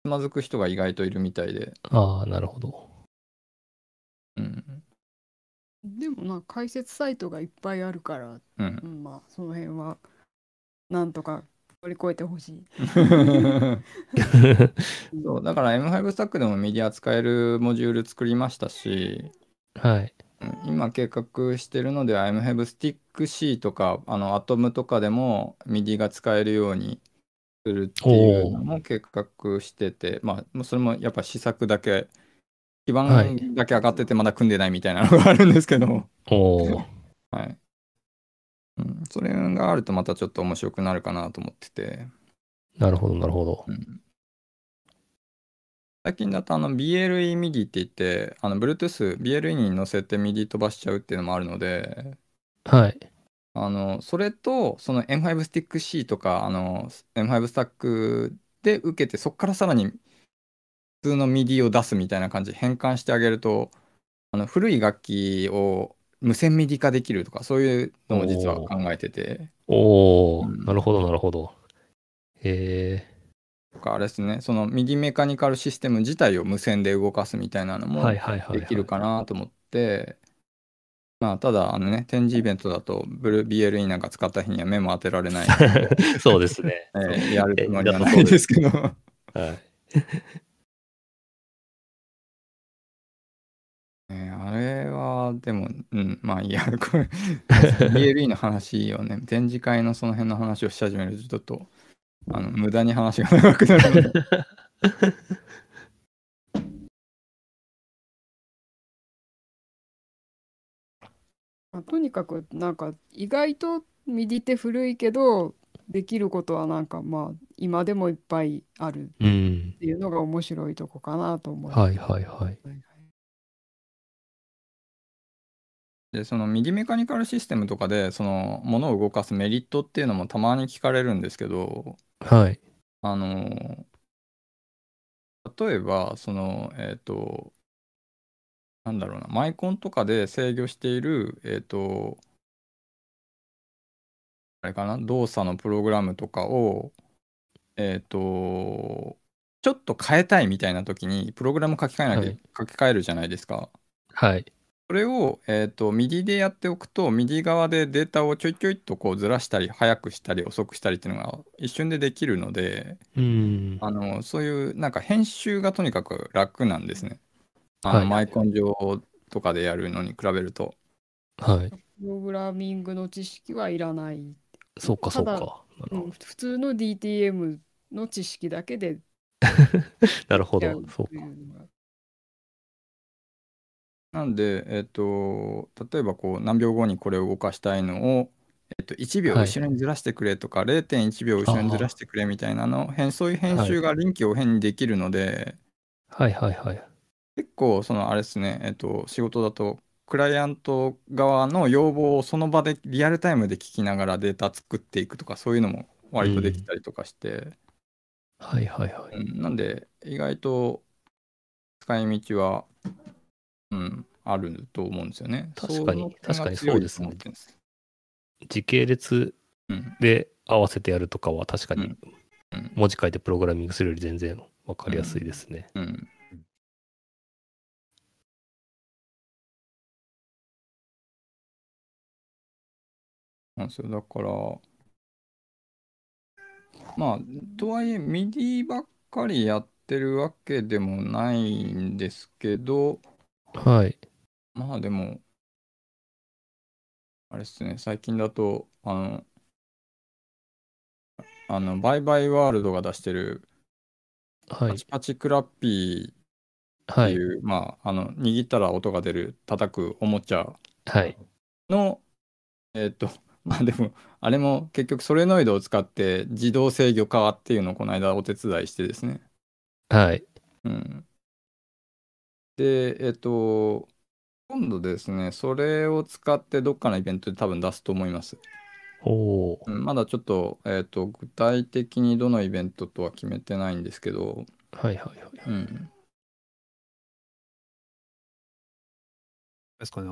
つまずく人が意外といるみたいで。ああなるほど、うんでもまあ解説サイトがいっぱいあるから、うん、まあその辺はなんとか乗り越えてほしいそうだから M5 スタックでもMIDI使えるモジュール作りましたし、はい、今計画してるのでは M5 スティックXC とかアトムとかでもMIDIが使えるようにするっていうのも計画してて、まあそれもやっぱ試作だけ基盤だけ上がっててまだ組んでないみたいなのがあるんですけど、はいはいうん、それがあるとまたちょっと面白くなるかなと思ってて。なるほどなるほど、うん、最近だとBLE MIDI って言ってBluetooth BLE に載せて MIDI 飛ばしちゃうっていうのもあるので、はい、それとその M5 スティックXC とかM5 スタックで受けてそこからさらに普通のMIDIを出すみたいな感じで変換してあげると古い楽器を無線MIDI化できるとかそういうのも実は考えてて。おお、うん、なるほどなるほど。へえ。とかあれですね、そのMIDIメカニカルシステム自体を無線で動かすみたいなのもできるかなと思って、はいはいはいはい、まあただね展示イベントだとBLEなんか使った日には目も当てられないそうですね、やるつもりはないんですけどはいあれはでも、うん、まあいいやこれBLE の話をね展示会のその辺の話をし始めるとちょっと無駄に話が長くなるのでとにかくなんか意外とMIDIって古いけどできることはなんかまあ今でもいっぱいあるっていうのが面白いとこかなと思います、うん、はいはいはいでそのMIDIメカニカルシステムとかでそのものを動かすメリットっていうのもたまに聞かれるんですけど、はい、例えばそのなんだろうなマイコンとかで制御しているあれかな動作のプログラムとかをちょっと変えたいみたいな時にプログラム書き換えるじゃないですか。はい。それを、MIDI でやっておくと、MIDI 側でデータをちょいちょいとこうずらしたり、早くしたり、遅くしたりっていうのが一瞬でできるので、そういうなんか編集がとにかく楽なんですね。はい、マイコン上とかでやるのに比べると。はい。プログラミングの知識はいらない。そうか、そうか。普通の DTM の知識だけで。なるほど、そうか。なんで、例えばこう何秒後にこれを動かしたいのを、1秒後ろにずらしてくれとか、はい、0.1 秒後ろにずらしてくれみたいなのそういう編集が臨機応変にできるので、はい、はいはいはい、結構そのあれですね、仕事だとクライアント側の要望をその場でリアルタイムで聞きながらデータ作っていくとか、そういうのも割とできたりとかして、はいはいはい、なんで意外と使い道はあると思うんですよね。確かにそうですね。時系列で合わせてやるとかは確かに文字書いてプログラミングするより全然分かりやすいですね。なんですよ。だからまあとはいえMIDIばっかりやってるわけでもないんですけど。はい、まあでもあれですね、最近だとあのバイバイワールドが出してるパチパチクラッピーっていう、はい、まあ握ったら音が出る叩くおもちゃの、はい、まあでもあれも結局ソレノイドを使って自動制御化っていうのをこの間お手伝いしてですね、はい、で、今度ですね、それを使ってどっかのイベントで多分出すと思います。おー。まだちょっと、具体的にどのイベントとは決めてないんですけど。はいはいはい。ですかね、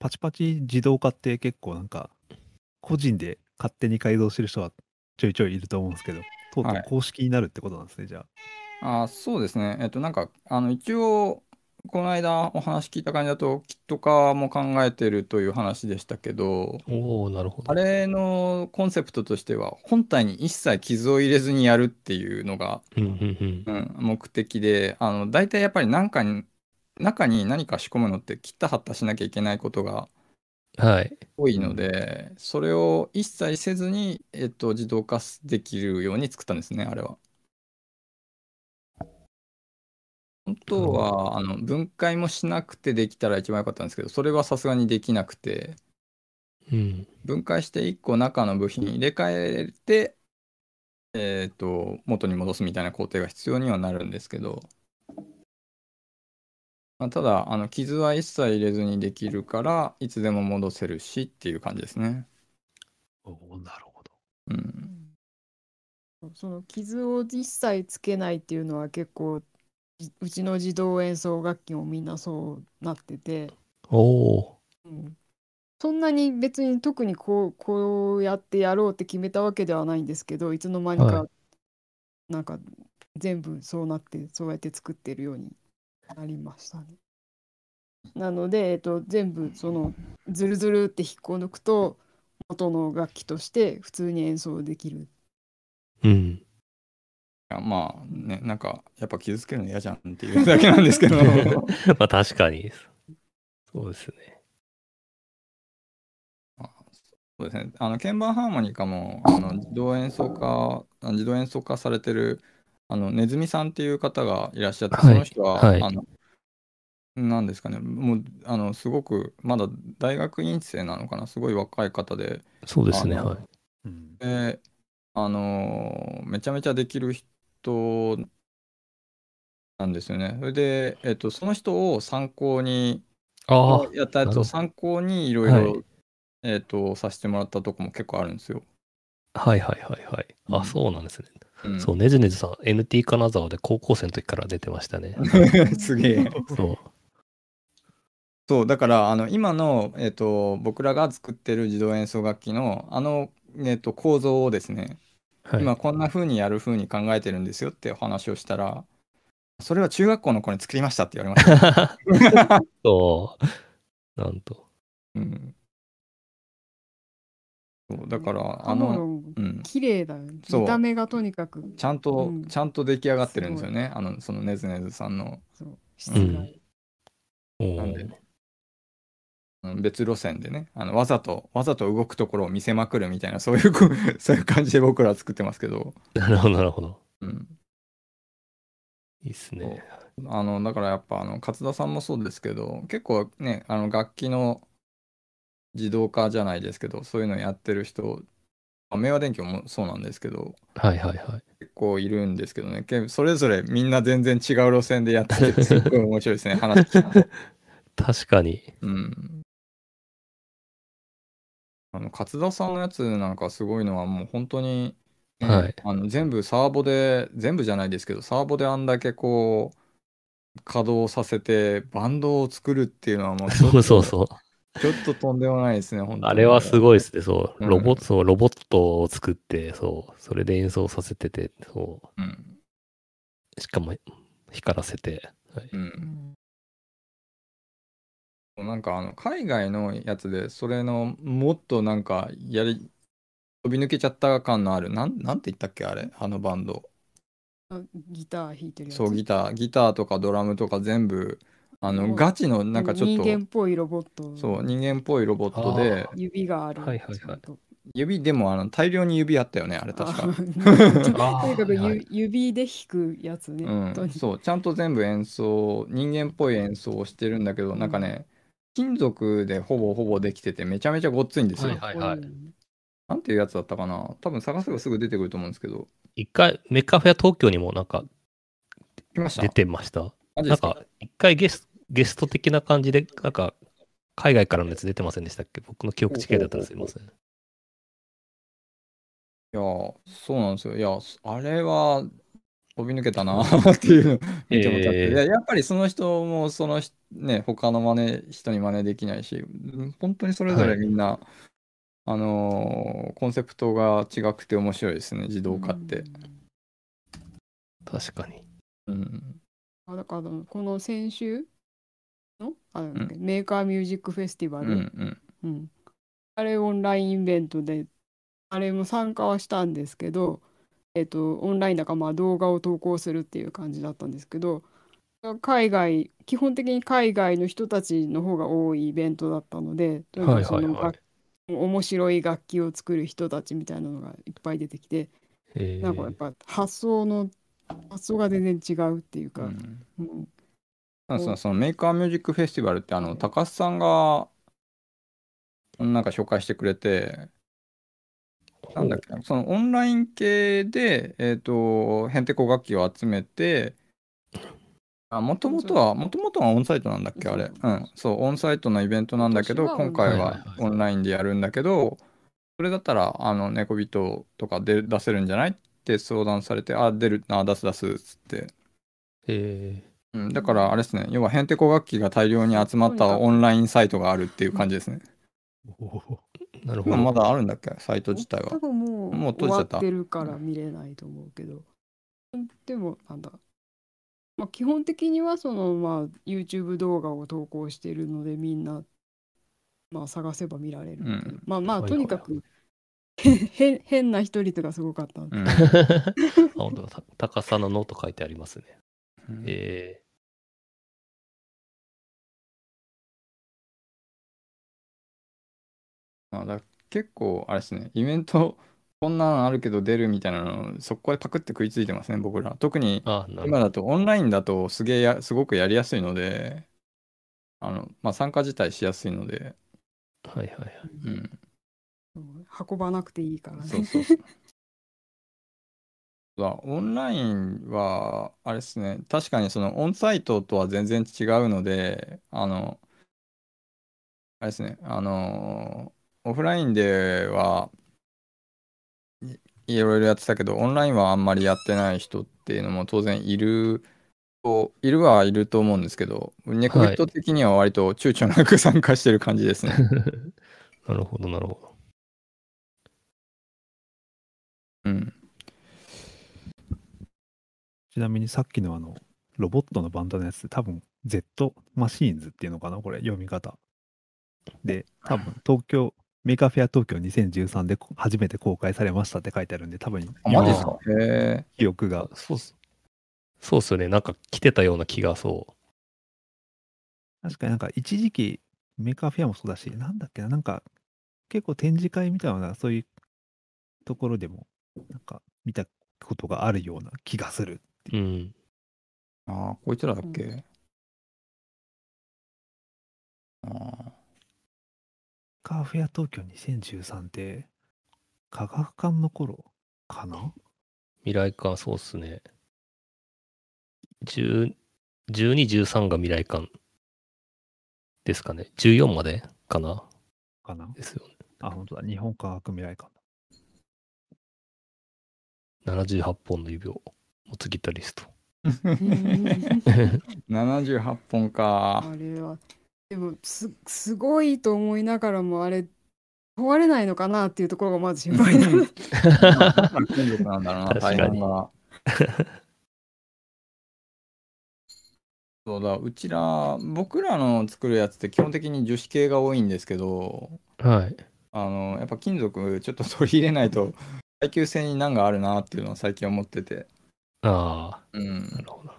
パチパチ自動化って結構なんか、個人で勝手に改造してる人はちょいちょいいると思うんですけど、とうとう公式になるってことなんですね、はい、じゃあ。そうですね。なんか、一応、この間お話聞いた感じだとキット化も考えてるという話でしたけど、なるほど。あれのコンセプトとしては本体に一切傷を入れずにやるっていうのが目的で、大体やっぱり中に何か仕込むのって切った貼ったしなきゃいけないことが多いので、それを一切せずに、自動化できるように作ったんですね、あれは。本当は分解もしなくてできたら一番良かったんですけど、それはさすがにできなくて、分解して1個中の部品入れ替えて、元に戻すみたいな工程が必要にはなるんですけど、ただ傷は一切入れずにできるからいつでも戻せるしっていう感じですね。なるほど。その傷を一切つけないっていうのは結構うちの自動演奏楽器もみんなそうなってて、そんなに別に特にこうやってやろうって決めたわけではないんですけど、いつの間にかなんか全部そうなって、そうやって作ってるようになりましたね。なので、全部そのズルズルって引っこ抜くと元の楽器として普通に演奏できる。まあね、なんかやっぱ傷つけるの嫌じゃんっていうだけなんですけどまあ確かにそうですね。そうですね、鍵盤ハーモニカも自動演奏化されてるねずみさんっていう方がいらっしゃって、その人は、なんですかね、もうすごくまだ大学院生なのかな、すごい若い方で。そうですね、でめちゃめちゃできる人なんですよね。それで、その人を参考にやったやつを参考にいろいろさせてもらったとこも結構あるんですよ。そうなんですね。そう、ねずねずさん NT 金沢で高校生の時から出てましたね。すげえ。そうだから今の、僕らが作ってる自動演奏楽器の構造をですね、今こんな風にやる風に考えてるんですよってお話をしたら、それは中学校の子に作りましたって言われました。そうなんと。うん。そうだから綺麗だよね。見た目がとにかくちゃんと出来上がってるんですよね。そのねずねずさんの質感。なんで別路線でね、わざと動くところを見せまくるみたいな、そういう感じで僕らは作ってますけど。なるほどなるほど。うん。いいっすね。だからやっぱ勝田さんもそうですけど、結構ね楽器の自動化じゃないですけど、そういうのやってる人、明和電機もそうなんですけど、はいはいはい、結構いるんですけどね、それぞれみんな全然違う路線でやってて、すごい面白いですね話聞いて。確かに。うん。勝田さんのやつなんかすごいのはもう本当に、ね、はい、全部サーボであんだけこう稼働させてバンドを作るっていうのはもうちょっととんでもないですね、本当に。あれはすごいですね、そう、うん、ロボットを作って、そう、それで演奏させてて、そう、うん、しかも光らせて、はい、うん。なんか海外のやつで、それのもっとなんか飛び抜けちゃった感のある、なんて言ったっけ、あれ、バンド。ギター弾いてるやつ。そう、ギターとかドラムとか全部。ガチのなんかちょっと人間っぽいロボット、そう人間っぽいロボットで指がある、はいはいはい、指でも大量に指あったよねあれ確か。とにかく指で弾くやつね、うん、そうちゃんと全部演奏人間っぽい演奏をしてるんだけど、うん、なんかね金属でほぼできててめちゃめちゃごっついんですよ、はいはいはい、なんていうやつだったかな、多分探せばすぐ出てくると思うんですけど、一回メカフェ東京にもなんか出てました。なんか一回ゲスト的な感じでなんか海外からのやつ出てませんでしたっけ？僕の記憶違いだったらすいません。いやそうなんですよ。いやあれは飛び抜けたなっていうのを見てもらって、やっぱりその人もそのね他の人に真似できないし、本当にそれぞれみんな、はい、コンセプトが違くて面白いですね、自動化って。確かに。うん。だからこの先週のメーカーミュージックフェスティバル、うんうんうん、あれオンラインイベントであれも参加はしたんですけど、オンラインだからまあ動画を投稿するっていう感じだったんですけど、基本的に海外の人たちの方が多いイベントだったので、とにかくその、はいはいはい、面白い楽器を作る人たちみたいなのがいっぱい出てきて、なんかやっぱ発想が全然違うっていうか、うんうん、そのメーカーミュージックフェスティバルって高須さんがなんか紹介してくれて、なんだっけな、そのオンライン系でヘンテコ楽器を集めて、もともとはオンサイトなんだっけあれ、うん、そうオンサイトのイベントなんだけど、今回はオンラインでやるんだけど、それだったらネコビートとかで出せるんじゃないで相談されて、出すっつって、うん、だからあれですね、要はヘンテコ楽器が大量に集まったオンラインサイトがあるっていう感じですね。おなるほど。まだあるんだっけサイト自体は。多分もう閉じちゃった。終わってるから見れないと思うけど、うん、でもなんだ、まあ、基本的にはその、まあ、YouTube 動画を投稿しているのでみんな、まあ、探せば見られる、うん、まあまあとにかく変な一人とかすごかった、うん、本当だ、高さのノート書いてありますね、うん、だ結構あれですね、イベントこんなのあるけど出るみたいなのそこでパクって食いついてますね僕ら、特に今だとオンラインだとすごくやりやすいので、まあ、参加自体しやすいので、はいはいはい、うん、運ばなくていいからね。そうオンラインはあれですね、確かにそのオンサイトとは全然違うので、あれですね、オフラインではいろいろやってたけど、オンラインはあんまりやってない人っていうのも当然いると思うんですけど、ネコビット的には割と躊躇なく参加してる感じですね。はい、なるほどなるほど。うん、ちなみにさっきのロボットのバンドのやつ、多分 Z マシーンズっていうのかな、これ読み方。で、多分東京メーカーフェア東京2013で初めて公開されましたって書いてあるんで、多分マジですか、記憶がそうっすよね、なんか来てたような気が。そう確かになんか一時期メーカーフェアもそうだし、なんだっけな、なんか結構展示会みたいなそういうところでもなんか見たことがあるような気がする。うん。ああ、こいつらだっけ、うん、ああ。カーフェア東京2013って科学館の頃かな？未来館、そうっすね。10、12、13が未来館ですかね。14までかな？ですよね。あ、本当だ。日本科学未来館だ。78本の指を持つギタリスト。78本か。あれはでもすごいと思いながらも、あれ壊れないのかなっていうところがまず心配なの。金属なんだろうな、確かに。そうだ、うちら僕らの作るやつって基本的に樹脂系が多いんですけど、はい、やっぱ金属ちょっと取り入れないと耐久性に難があるなっていうのは最近思ってて。ああ、うん、なるほど。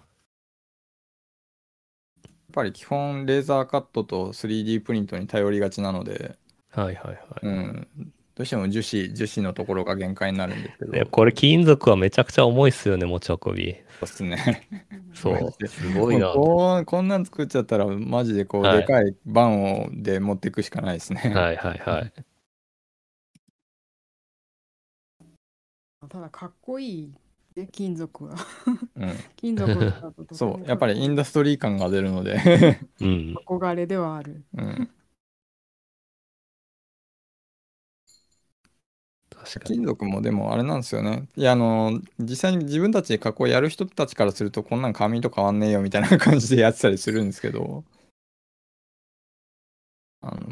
やっぱり基本レーザーカットと 3D プリントに頼りがちなので、はいはいはい、うん、どうしても樹脂のところが限界になるんですけど、いやこれ金属はめちゃくちゃ重いっすよね、持ち運び。そうっすね。そうすごいな。こんなん作っちゃったらマジでこう、はい、でかいバンをで持っていくしかないですね。はいはいはい。ただかっこいいで、金属は、うん、金属だとそうやっぱりインダストリー感が出るので、うん、憧れではある、うん金属もでもあれなんですよね。いや実際に自分たちで加工やる人たちからするとこんなん紙と変わんねえよみたいな感じでやってたりするんですけど、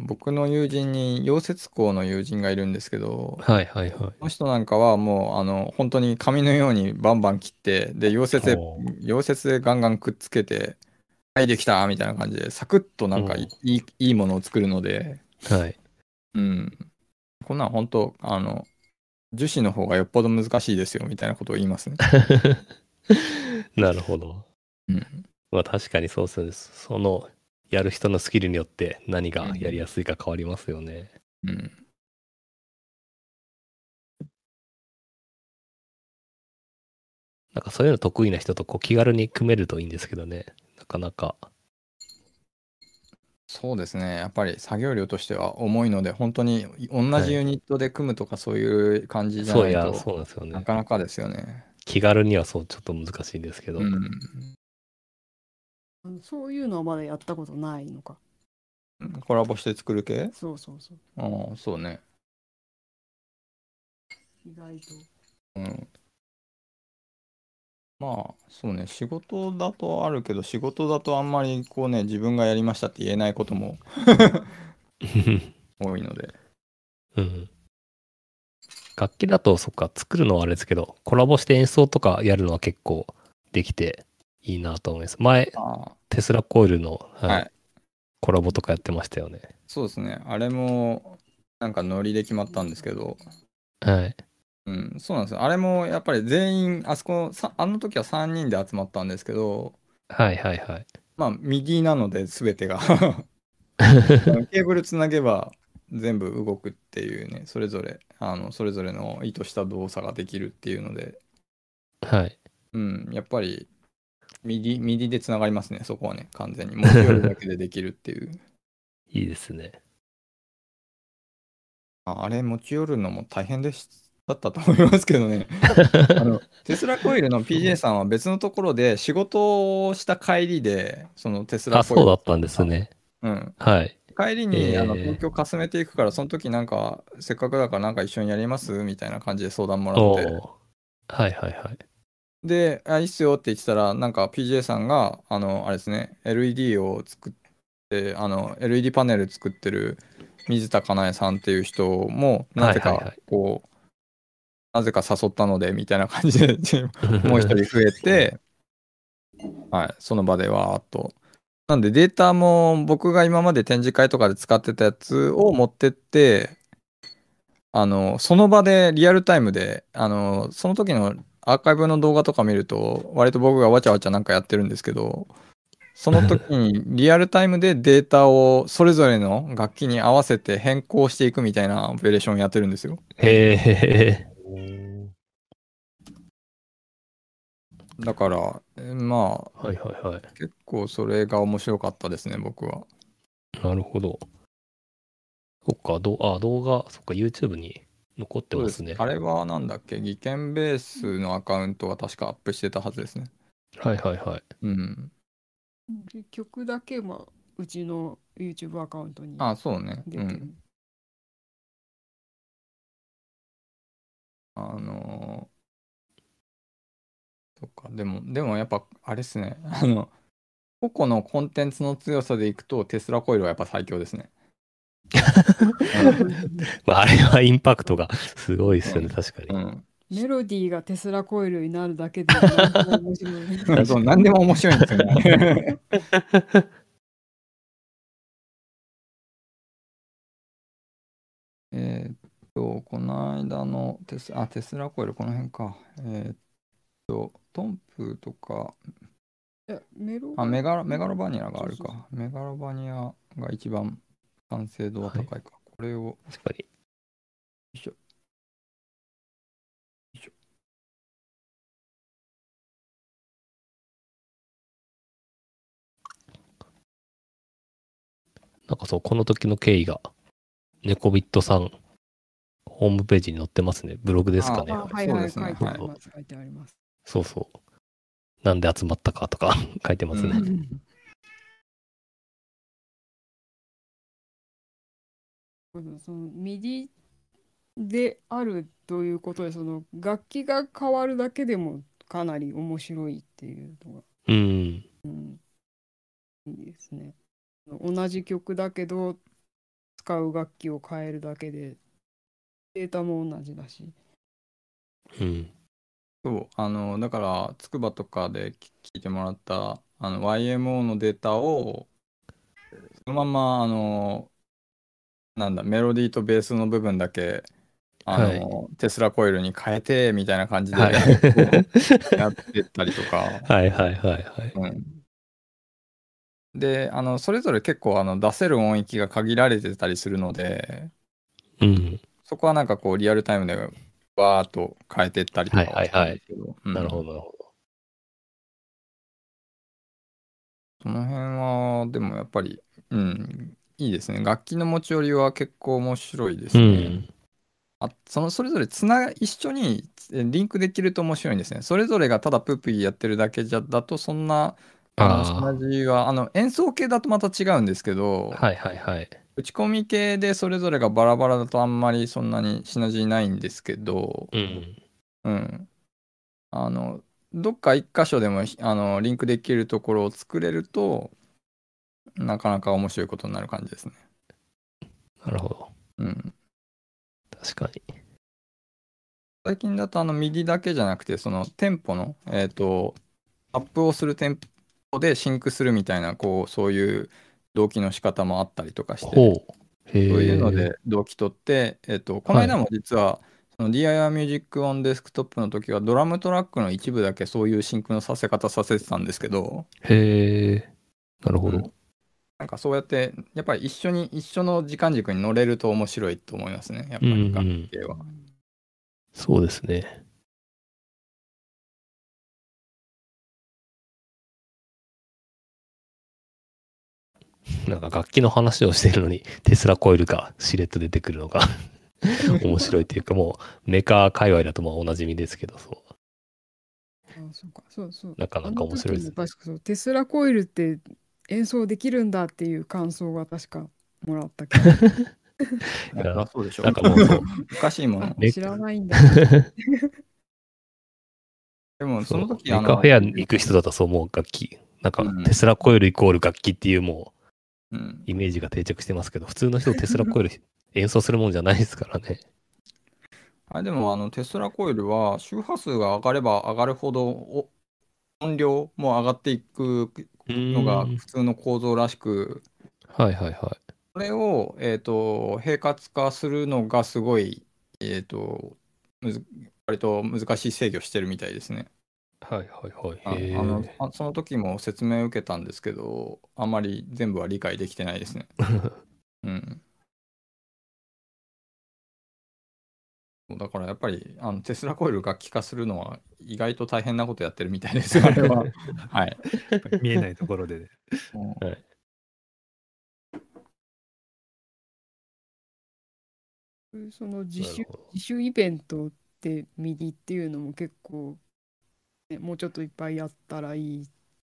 僕の友人に溶接工の友人がいるんですけど、はいはいはい、この人なんかはもう本当に紙のようにバンバン切って、で溶接でガンガンくっつけて、はいできたみたいな感じでサクッとなんかいいものを作るので、はい、うん、こんなん本当樹脂の方がよっぽど難しいですよみたいなことを言いますね。なるほど、うん、まあ確かにそうですね。そのやる人のスキルによって何がやりやすいか変わりますよね。うん、なんかそういうの得意な人とこう気軽に組めるといいんですけどね、なかなか。そうですね、やっぱり作業量としては重いので、本当に同じユニットで組むとかそういう感じじゃないと、はい、そうなんですよね、なかなかですよね。気軽にはそうちょっと難しいんですけど、うん、そういうのはまだやったことないのか。コラボして作る系？そうそうそう。ああ、そうね。意外と。うん。まあそうね、仕事だとあるけど、仕事だとあんまりこうね、自分がやりましたって言えないことも多いので、うん、楽器だとそっか、作るのはあれですけど、コラボして演奏とかやるのは結構できていいなと思います。前テスラコイルの、はいはい、コラボとかやってましたよね。そうですね、あれもなんかノリで決まったんですけど、はい、うん、そうなんですよ。あれもやっぱり全員あそこあの時は3人で集まったんですけど、はいはいはい、まあMIDIなので全てがケーブルつなげば全部動くっていうね、それぞれの意図した動作ができるっていうので、はい、うん、やっぱりMIDIでつながりますね、そこはね。完全に持ち寄るだけでできるっていう。いいですね。あれ持ち寄るのも大変でしただったと思いますけどね。テスラコイルの PJ さんは別のところで仕事をした帰りで、そのテスラコイル。あ、そうだったんですね。うん。はい。帰りに、東京かすめていくから、その時なんか、せっかくだからなんか一緒にやりますみたいな感じで相談もらって。はいはいはい。で、いいっすよって言ってたら、なんか PJ さんが、あれですね、LED を作って、LED パネル作ってる水田かなえさんっていう人も、なぜかこう、はいはいはい、なぜか誘ったのでみたいな感じでもう一人増えて、はい、その場でわーっとなんでデータも僕が今まで展示会とかで使ってたやつを持ってって、その場でリアルタイムで、その時のアーカイブの動画とか見ると、割と僕がわちゃわちゃなんかやってるんですけど、その時にリアルタイムでデータをそれぞれの楽器に合わせて変更していくみたいなオペレーションをやってるんですよ。へー。だから、まあ、はいはいはい、結構それが面白かったですね、僕は。なるほど。そっか、動画、そっか、YouTube に残ってますね。あれはなんだっけ、技研ベースのアカウントは確かアップしてたはずですね。はいはいはい。うん。曲だけはうちの YouTube アカウントに出てる。あ、そうね。うん、そっか、でもやっぱあれですね。個々のコンテンツの強さでいくとテスラコイルはやっぱ最強ですね。あれはインパクトがすごいですよね、うん、確かに。うんメロディーがテスラコイルになるだけで面白い。そう、何でも面白いんですよね。この間のテスラコイル、この辺か。トンプとか、メガロバニアがあるか。そうそうそうメガロバニアが一番完成度は高いか。はい、これを。確かに。よいしょ。なんかそう、この時の経緯が、ネコビットさん、ホームページに載ってますね。ブログですかね。はいはい、書いてあります。書いてあります。そうそう。なんで集まったかとか書いてますね。そのMIDIであるということで、その楽器が変わるだけでもかなり面白いっていうのが。いいですね。同じ曲だけど使う楽器を変えるだけでデータも同じだし、うん、そうだから筑波とかで聞いてもらったYMO のデータをそのままなんだメロディーとベースの部分だけはい、テスラコイルに変えてみたいな感じで、やってったりとかはいはいはいはい、うんでそれぞれ結構出せる音域が限られてたりするので、うん、そこはなんかこうリアルタイムでわーっと変えていったりとかはしてるんですけど、はいはいはい、なるほどなるほどその辺はでもやっぱり、うん、いいですね楽器の持ち寄りは結構面白いですね、うん、それぞれ一緒にリンクできると面白いんですねそれぞれがただプープーやってるだけだとそんな同じは演奏系だとまた違うんですけど、はいはいはい、打ち込み系でそれぞれがバラバラだとあんまりそんなにシナジーないんですけど、うんうん、どっか一箇所でもリンクできるところを作れるとなかなか面白いことになる感じですねなるほど、うん、確かに最近だとMIDIだけじゃなくてそのテンポのタップをするテンポでシンクするみたいなこうそういう同期の仕方もあったりとかしてそういうので同期取って、この間も実はその DIY ミュージックオンデスクトップの時はドラムトラックの一部だけそういうシンクのさせ方させてたんですけどへーなるほど、うん、なんかそうやってやっぱり一緒の時間軸に乗れると面白いと思いますねやっぱり関係は、うんうん、そうですねなんか楽器の話をしてるのにテスラコイルがしれっと出てくるのが面白いというかもうメーカー界隈だとまあおなじみですけどそう。ああそうかそうそう。なかなか面白いですね。確かそうテスラコイルって演奏できるんだっていう感想が確かもらったけど。いやそうでしょ。なんかもうおかしいもん。知らないんだ。でもその時メーカーフェアに行く人だとそう思う楽器なんかテスラコイルイコール楽器っていうもう。うん、イメージが定着してますけど普通の人テスラコイル演奏するもんじゃないですからねあでもテスラコイルは周波数が上がれば上がるほど音量も上がっていくのが普通の構造らしく、はいはいはい、これを、平滑化するのがすごい、割と難しい制御してるみたいですね。はいはいはい。その時も説明を受けたんですけど、あんまり全部は理解できてないですね。うん、だからやっぱりテスラコイル楽器化するのは意外と大変なことやってるみたいです。あれははい、見えないところでね。はい、その自主イベントってMIDIっていうのも結構、ね、もうちょっといっぱいやったらいい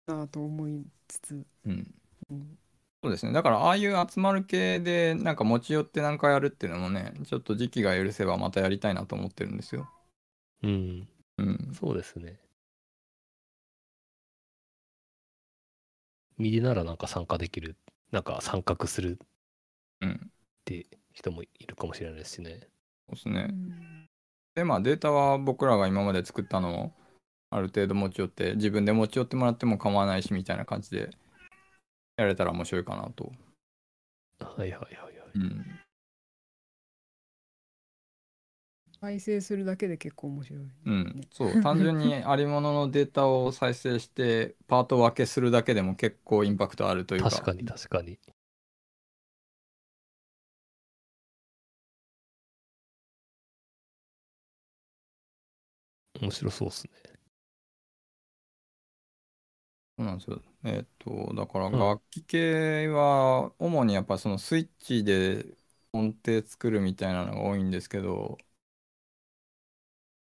なと思いつつ、うんうん、そうですね。だからああいう集まる系でなんか持ち寄って何かやるっていうのもね、ちょっと時期が許せばまたやりたいなと思ってるんですよ。うん、うん、そうですね。MIDIならなんか参加できる、なんか参画するって、うん、人もいるかもしれないですしね。そうですね。で、まあデータは僕らが今まで作ったのをある程度持ち寄って、自分で持ち寄ってもらっても構わないしみたいな感じでやれたら面白いかなと。はいはいはいはい。うん。再生するだけで結構面白い、ね。うん。そう。単純にありもののデータを再生してパート分けするだけでも結構インパクトあるというか。確かに確かに。面白そうですね。そうなんですよ。だから楽器系は主にやっぱそのスイッチで音程作るみたいなのが多いんですけど、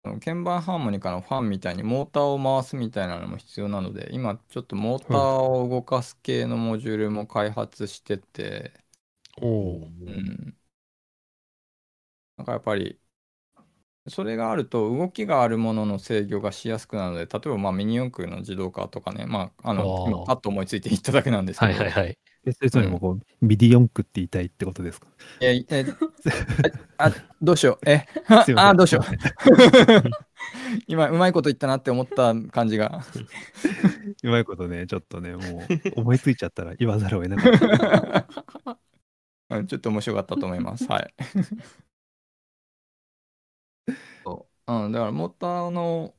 鍵盤ハーモニカのファンみたいにモーターを回すみたいなのも必要なので、今ちょっとモーターを動かす系のモジュールも開発してて、うん、なんかやっぱりそれがあると動きがあるものの制御がしやすくなるので、例えばまあミニ四駆の自動化とかね、まあパッと思いついていっただけなんですけど。はいはいはい。それもこう、うん、ミディ四駆って言いたいってことですか？どうしよう。どうしよう。今うまいこと言ったなって思った感じが。うまいことね、ちょっとね、もう思いついちゃったら言わざるを得なかった。ちょっと面白かったと思います。はい。うん、だからモーターの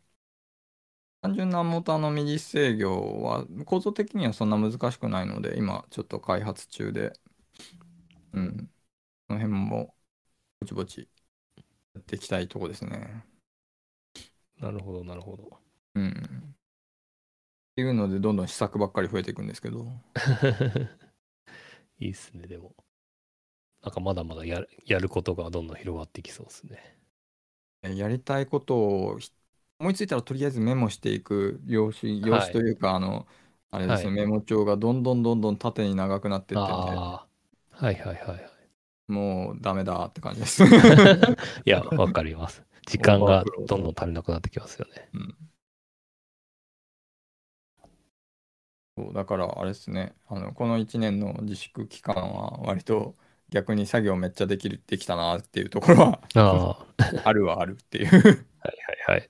単純なモーターのMIDI制御は構造的にはそんな難しくないので、今ちょっと開発中で、うん、この辺もぼちぼちやっていきたいとこですね。なるほどなるほど。うん。っていうのでどんどん試作ばっかり増えていくんですけど。いいっすね。でもなんかまだまだやることがどんどん広がってきそうですね。やりたいことを思いついたらとりあえずメモしていく用紙というか、はい、あれですね、はい、メモ帳がどんどん縦に長くなっていって、ね、はいはいはいはい、もうダメだって感じです。いや、わかります。時間がどんどん足りなくなってきますよね。うん、そうだからあれですね、この1年の自粛期間は割と逆に作業めっちゃできたなっていうところは あるはあるっていう。はいはいはい。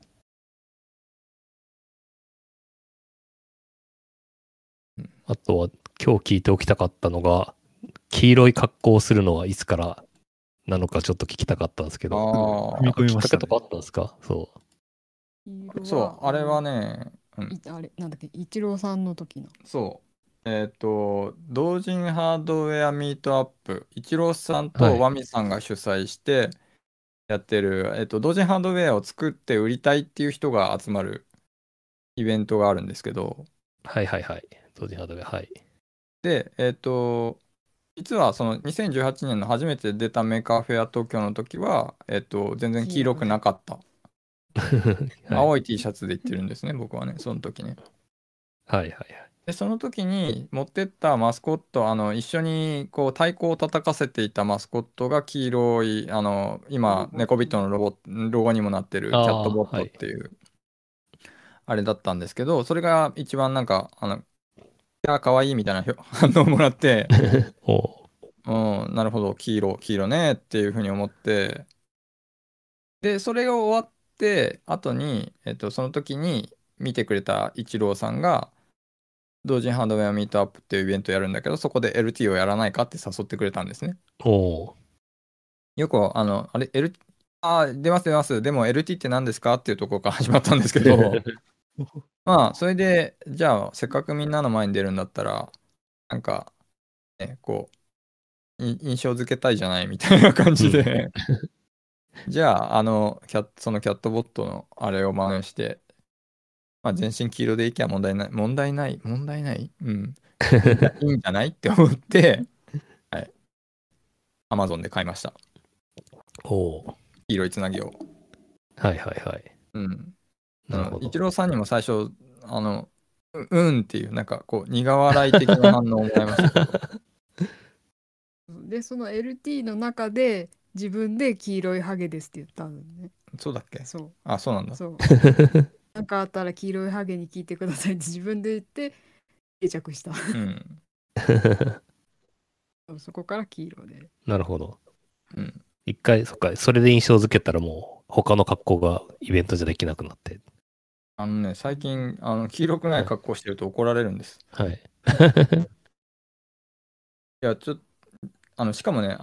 あとは今日聞いておきたかったのが、黄色い格好をするのはいつからなのかちょっと聞きたかったんですけど、見ましたね。きっかけとかあったんですか？そう。そう、あれはね、うん、あれなんだっけ、イチローさんの時の。そう。同人ハードウェアミートアップ、イチローさんとワミさんが主催してやってる、はい、同人ハードウェアを作って売りたいっていう人が集まるイベントがあるんですけど、はいはいはい、同人ハードウェア、はい。で、実はその2018年の初めて出たメーカーフェア東京の時は、全然黄色くなかった。はい、青い T シャツで行ってるんですね、僕はね、その時ね。はいはいはい。でその時に持ってったマスコット、一緒にこう太鼓を叩かせていたマスコットが黄色い、今ネコビットのロゴにもなってるキャットボットっていう あれだったんですけど、それが一番なんかいや可愛いみたいな反応をもらってうん、なるほど、黄色ねっていうふうに思って、でそれが終わって後に、その時に見てくれたイチローさんが同時にハンドウェアミートアップっていうイベントをやるんだけど、そこで LT をやらないかって誘ってくれたんですね。およくあれ、LT、出ます、でも LT って何ですかっていうところから始まったんですけど、まあ、それで、じゃあ、せっかくみんなの前に出るんだったら、なんか、ね、こう、印象付けたいじゃないみたいな感じで、じゃあ、そのキャットボットのあれを真似して、まあ、全身黄色でいけば問題ない、うん、いいんじゃないって思って、はい、Amazon で買いました。黄色いつなぎを。はいはいはい。うん。なるほど。イチローさんにも最初、うんっていう、なんかこう、苦笑い的な反応をもらいましたけど。で、その LT の中で、自分で黄色いハゲですって言ったのね。そうだっけ？そう。あ、そうなんだ。そう。なんかあったら黄色いハゲに聞いてくださいって自分で言って定着した。うん。そこから黄色で。なるほど。うん。一回、そっか、それで印象付けたらもう他の格好がイベントじゃできなくなって。ね、最近黄色くない格好してると怒られるんです。はい。いや、ちょっと。しかもね、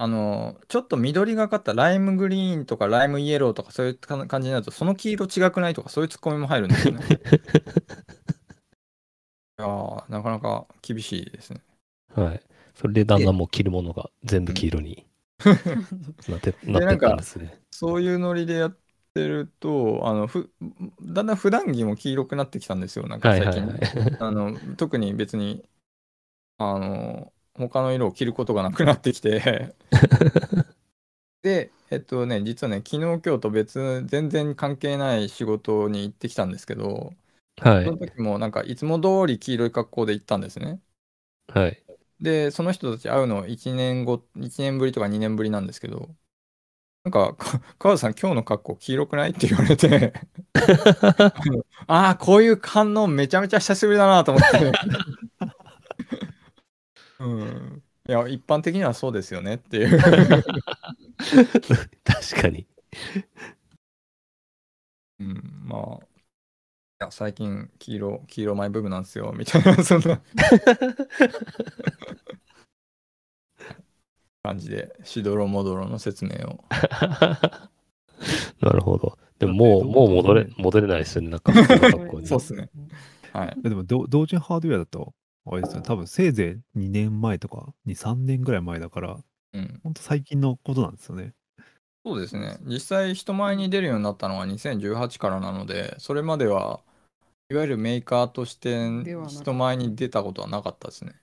ちょっと緑がかったライムグリーンとかライムイエローとかそういう感じになると、その黄色違くないとかそういうツッコミも入るんですよね。いやー、なかなか厳しいですね。はい。それでだんだんもう着るものが全部黄色になってたんですね。そういうノリでやってると、だんだん普段着も黄色くなってきたんですよ、なんか最近。はいはいはい、特に別に、他の色を着ることがなくなってきてで実はね、昨日今日と全然関係ない仕事に行ってきたんですけど、はい、その時もなんかいつも通り黄色い格好で行ったんですね。はい。でその人たち会うの1年ぶりとか2年ぶりなんですけど、なんか川田さん今日の格好黄色くないって言われてああ、こういう反応めちゃめちゃ久しぶりだなと思ってうん、いや一般的にはそうですよねっていう確かに、うん、まあいや最近黄色マイブームなんですよみたいなそんな感じでしどろもどろの説明をなるほど。でももう戻れないですよね、なんかそうですね、はい、でも同時ハードウェアだとあれですね、多分せいぜい2年前とか3年ぐらい前だから、うん、ほんと最近のことなんですよね。そうですね。実際人前に出るようになったのは2018からなので、それまではいわゆるメーカーとして人前に出たことはなかったですね。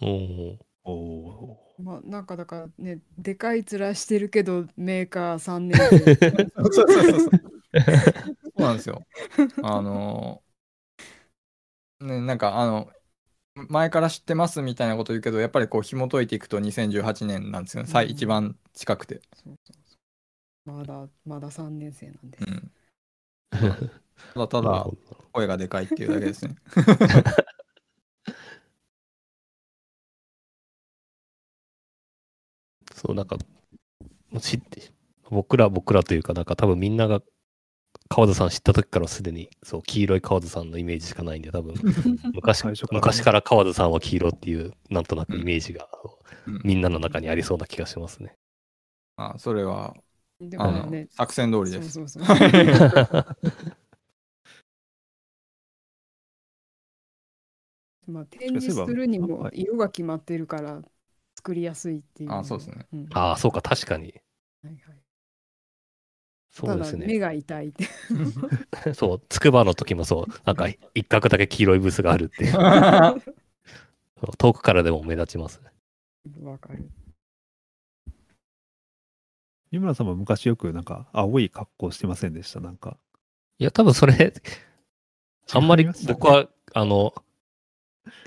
おお。まあなんかだからね、でかい面してるけどメーカー3年でそうそうなんですよ。ね、なんか前から知ってますみたいなこと言うけど、やっぱりこう紐解いていくと2018年なんですよね、うん、一番近くて。そうまだ3年生なんです、うん、ただ声がでかいっていうだけですねそう、なんか知って僕らというか、なんか多分みんなが川田さん知った時からすでにそう黄色い川田さんのイメージしかないんで、多分昔から川田さんは黄色っていうなんとなくイメージが、うん、みんなの中にありそうな気がしますね。あ、それはでも、ね、作戦通りです。そうまあ展示するにも色が決まってるから作りやすいっていう。あ、そうですね。うん、あ、そうか、確かに。はいはい。そうですね、ただ目が痛いってそう、筑波の時もそう、なんか一角だけ黄色いブースがあるって遠くからでも目立ちますね。わかる。湯村さんも昔よくなんか青い格好してませんでした？なんか、いや多分それあんまり僕は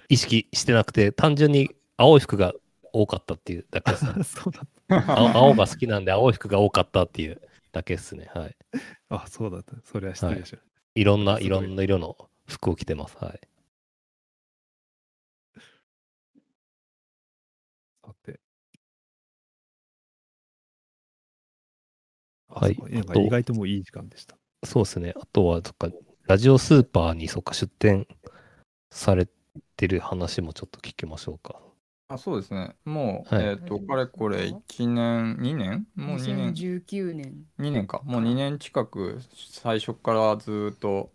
意識してなくて、単純に青い服が多かったっていうだけですそうだ青が好きなんで青い服が多かったっていうだけですね。はい。あ、そうだった。それは失礼しました。はい。いろんな色の服を着てます。はい。さて。はい。意外ともういい時間でした。そうですね。あとは、ラジオスーパーに出店されてる話もちょっと聞きましょうか。あ、そうですね。もう、はい、かれこれ1年2年、もう2年、2019年2年か、もう2年近く最初からずっと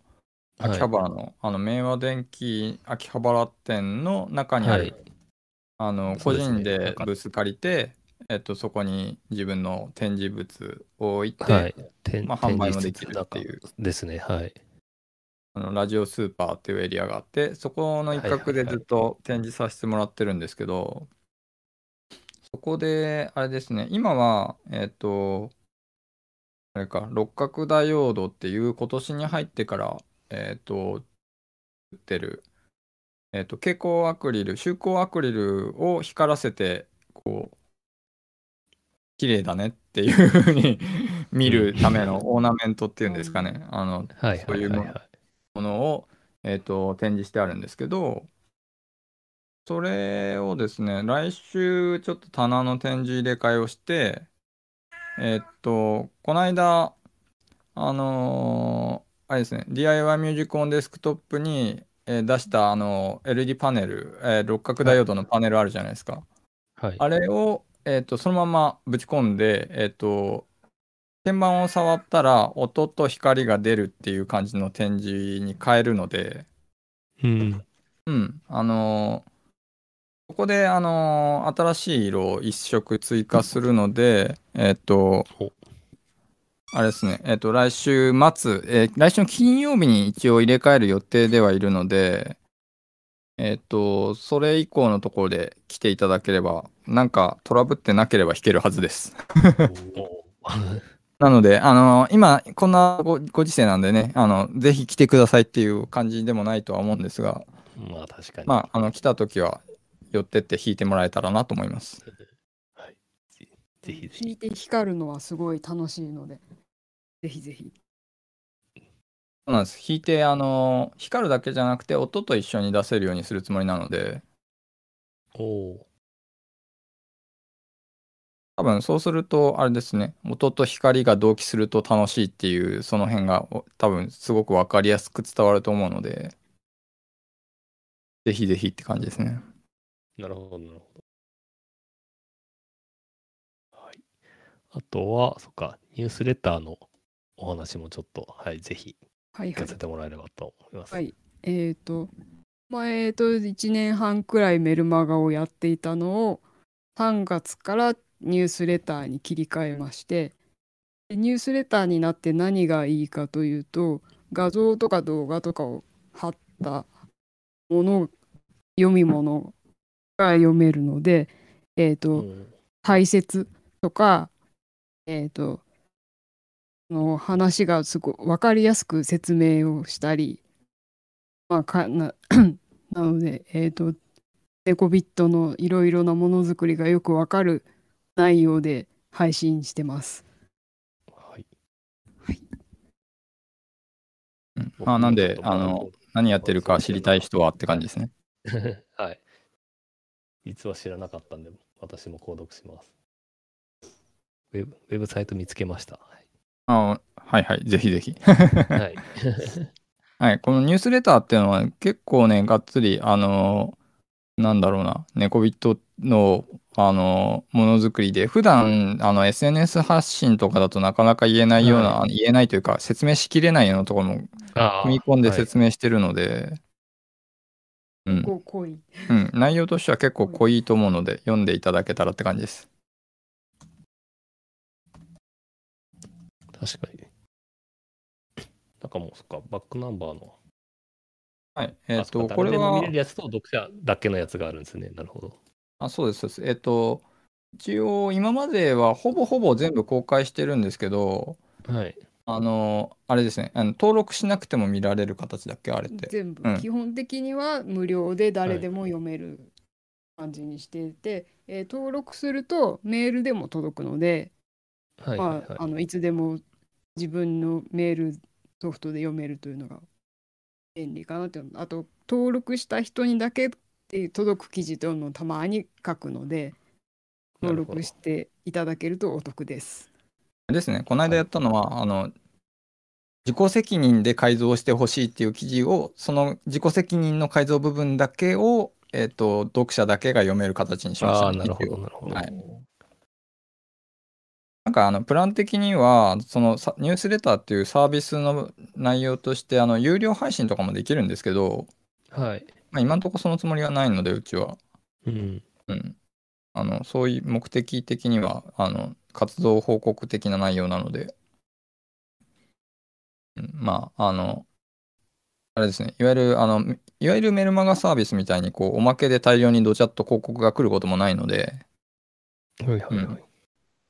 秋葉原の、はい、明和電機秋葉原店の中にある、はい、個人でブース借りて、そこに自分の展示物を置いて、はい、まあ、販売もできるっていうですね。はい、ラジオスーパーっていうエリアがあって、そこの一角でずっと展示させてもらってるんですけど、はいはいはい、そこであれですね、今はあれか、六角ダイオードっていう今年に入ってから売ってる蛍光アクリル、周光アクリルを光らせてこう綺麗だねっていう風に見るためのオーナメントっていうんですかね、そういうものを、展示してあるんですけど、それをですね、来週ちょっと棚の展示入れ替えをして、この間あれですね、 DIY ミュージックオンデスクトップに、出したLED パネル、六角ダイオードのパネルあるじゃないですか、はい、あれを、そのままぶち込んで、鍵盤を触ったら音と光が出るっていう感じの展示に変えるので、うん、うん、ここで新しい色を一色追加するので、あれですね、来週末、来週の金曜日に一応入れ替える予定ではいるので、それ以降のところで来ていただければ、なんかトラブってなければ弾けるはずです。なので、今、こんな ご時世なんでね、ぜひ来てくださいっていう感じでもないとは思うんですが、まあ確かに。まあ、来たときは寄ってって弾いてもらえたらなと思います。はい、ぜひぜひ。弾いて光るのはすごい楽しいので、ぜひぜひ。そうなんです。弾いて、光るだけじゃなくて、音と一緒に出せるようにするつもりなので。おー。多分そうするとあれですね、音と光が同期すると楽しいっていう、その辺が多分すごく分かりやすく伝わると思うので、ぜひぜひって感じですね。なるほどなるほど。はい。あとはそっか、ニュースレターのお話もちょっと、はい、ぜひ聞かせてもらえればと思います。はい、はいはい、1年半くらいメルマガをやっていたのを3月からニュースレターに切り替えまして、ニュースレターになって何がいいかというと、画像とか動画とかを貼ったもの、読み物が読めるので、解説とか、の話がすごい分かりやすく説明をしたり、まあ、なので、デコビットのいろいろなものづくりがよく分かる内容で配信してます。はい。はい。まあ、なんで何やってるか知りたい人はって感じですね。はい。実は知らなかったんで、私も購読します。ウェブサイト見つけました。はい、はいはい、ぜひぜひ。はい。はい、このニュースレターっていうのは結構ね、がっつりなんだろうな、ネコビットのものづくりで、普段SNS 発信とかだとなかなか言えないような、はい、言えないというか説明しきれないようなところも踏み込んで説明してるので、はい、うん、濃い、うん、内容としては結構濃いと思うので、読んでいただけたらって感じです。確かに。なんかもうそっか、バックナンバーの。はい、これは見れるやつと読者だけのやつがあるんですね。なるほど。あ、そうですそうです。一応今まではほぼほぼ全部公開してるんですけど、はい。あれですね、登録しなくても見られる形だっけ、あれって。全部、うん、基本的には無料で誰でも読める感じにしていて、はい、登録するとメールでも届くので、はいはいはい、まあ、いつでも自分のメールソフトで読めるというのが。便利かなって。あと登録した人にだけって届く記事というのをたまに書くので、登録していただけるとお得です。ですね。この間やったのは、自己責任で改造してほしいっていう記事を、その自己責任の改造部分だけを、読者だけが読める形にしました、ね。なるほど、なるほど。はい、なんかプラン的にはそのニュースレターっていうサービスの内容として有料配信とかもできるんですけど、はい。まあ、今のところそのつもりはないのでうちは、うんうん、そういう目的的には活動報告的な内容なので、うん、まああれですね、いわゆるメルマガサービスみたいにこうおまけで大量にどちゃっと広告が来ることもないので、はいはいはい、うん、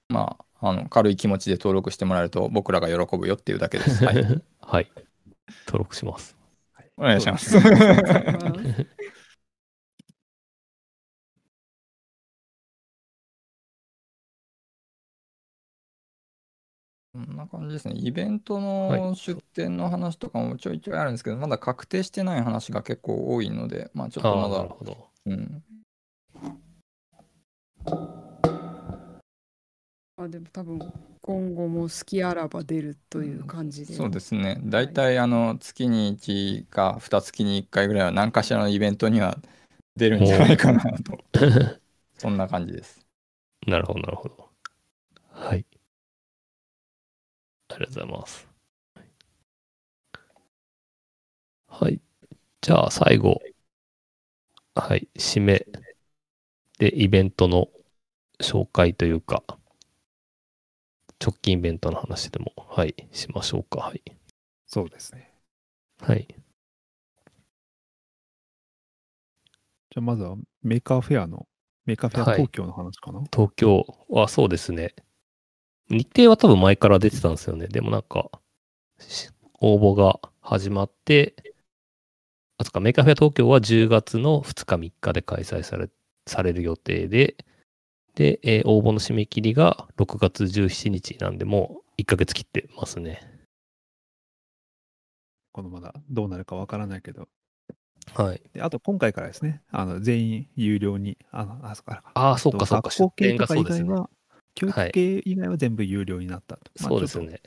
まあ軽い気持ちで登録してもらえると僕らが喜ぶよっていうだけです。はい。はい、登録します。はい、お願いします。こんな感じですね。イベントの出展の話とかもちょいちょいあるんですけど、はい、まだ確定してない話が結構多いので、まあちょっとまだ。なるほど。うん。あ、でも多分今後も好きあらば出るという感じで、そうですね、大体月に1か2月に1回ぐらいは何かしらのイベントには出るんじゃないかなとそんな感じです。なるほどなるほど、はい、ありがとうございます。はい、じゃあ最後、はい、締めでイベントの紹介というか直近イベントの話でも、はい、しましょうか。はい。そうですね。はい。じゃあ、まずはメーカーフェア東京の話かな、はい、東京はそうですね。日程は多分前から出てたんですよね。でもなんか、応募が始まって、あとか、メーカーフェア東京は10月の2日3日で開催される予定で、で、応募の締め切りが6月17日なんで、もう1ヶ月切ってますね。このまだどうなるかわからないけど。はい。で、あと今回からですね、全員有料に、そうかそうか、出店がそうですね。教育系以外は全部有料になったと。はい、まあ、そうですね。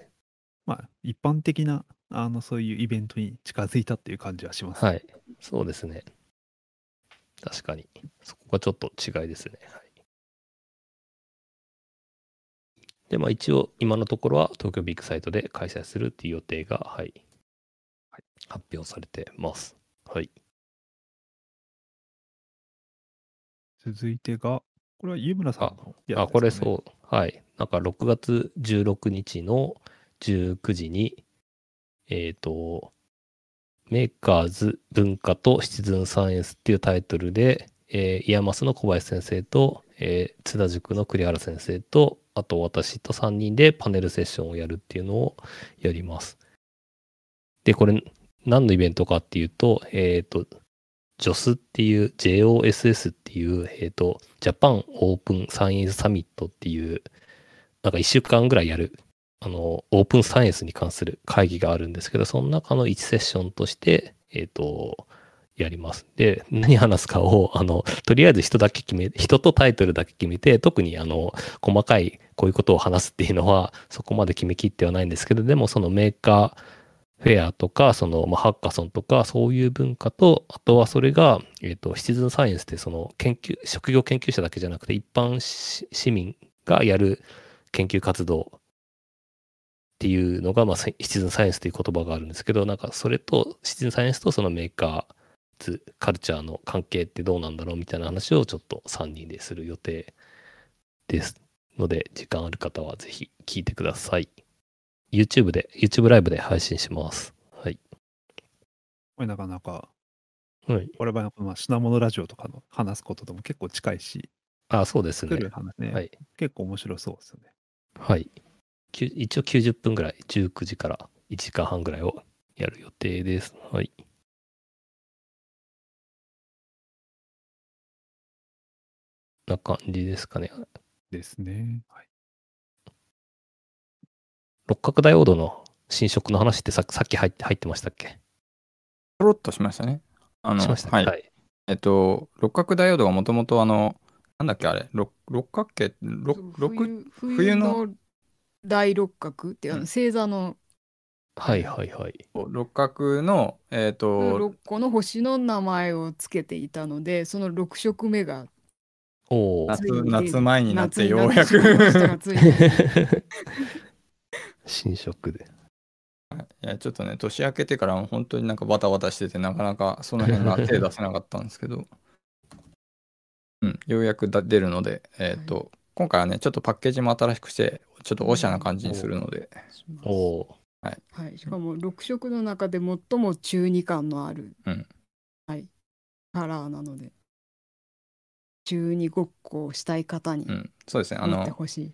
まあ、一般的な、そういうイベントに近づいたっていう感じはします。はい。そうですね。確かに。そこがちょっと違いですね。はい。で、まあ一応今のところは東京ビッグサイトで開催するっていう予定が、はい、はい、発表されてます。はい。続いてが、これは湯村さんのやつですね。これそう。はい。なんか6月16日の19時に、メーカーズ文化とシチズンサイエンスっていうタイトルで、イヤマスの小林先生と、津田塾の栗原先生と、あと私と3人でパネルセッションをやるっていうのをやります。で、これ何のイベントかっていうと、JOSS っていう JOSS っていう、ジャパンオープンサイエンスサミットっていう、なんか1週間ぐらいやる、オープンサイエンスに関する会議があるんですけど、その中の1セッションとして、やります。で、何話すかを、とりあえず人とタイトルだけ決めて、特に細かいこういうことを話すっていうのは、そこまで決めきってはないんですけど、でもそのメーカーフェアとか、その、まあ、ハッカソンとか、そういう文化と、あとはそれが、シチズンサイエンスって、その職業研究者だけじゃなくて、一般市民がやる研究活動っていうのが、まあ、シチズンサイエンスという言葉があるんですけど、なんかそれと、シチズンサイエンスとそのメーカー、カルチャーの関係ってどうなんだろうみたいな話をちょっと3人でする予定ですので、時間ある方はぜひ聞いてください。YouTube ライブで配信します。はい。これなかなか、はい、我々の品物ラジオとかの話すこととも結構近いし、そうですね。はい、結構面白そうですよね。はい。一応90分ぐらい、19時から1時間半ぐらいをやる予定です。はい。な感じですかね。ですね。はい、六角ダイオードの新色の話ってさっき入ってましたっけ？ポロッとしましたね。しましたね。はい。はい、六角ダイオードがもともとなんだっけあれ、六角形、冬の大六角っていう星座のはいはいはい。六角の、6個の星の名前をつけていたので、その6色目が夏前になってようやく新色で。いやちょっとね、年明けてから本当になんかバタバタしてて、なかなかその辺が手出せなかったんですけど、うん、ようやく出るので、はい、今回はねちょっとパッケージも新しくしてちょっとおしゃな感じにするので、はいはい、しかも6色の中で最も中二感のある、うんはい、カラーなので中二ごっこをしたい方に、うん、そうですね、持ってほしい。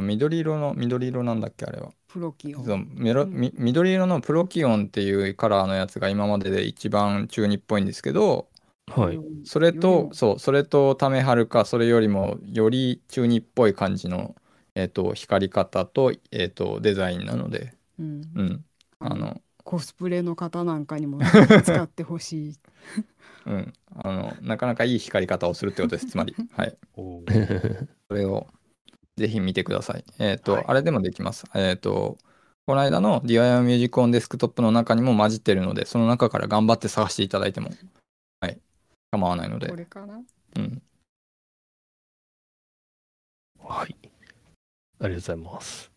緑色なんだっけあれはプロキオン、緑色のプロキオンっていうカラーのやつが今までで一番中二っぽいんですけど、はい、それとタメハルカ、それよりもより中二っぽい感じの、光り方と、デザインなので、うんうん、コスプレの方なんかにも使ってほしい、うん、なかなかいい光り方をするってことです、つまり、はい、それをぜひ見てください。はい、あれでもできます。この間の DIY ミュージックオンデスクトップの中にも混じってるので、その中から頑張って探していただいても、はい、構わないので。これかな？うん。はい。ありがとうございます。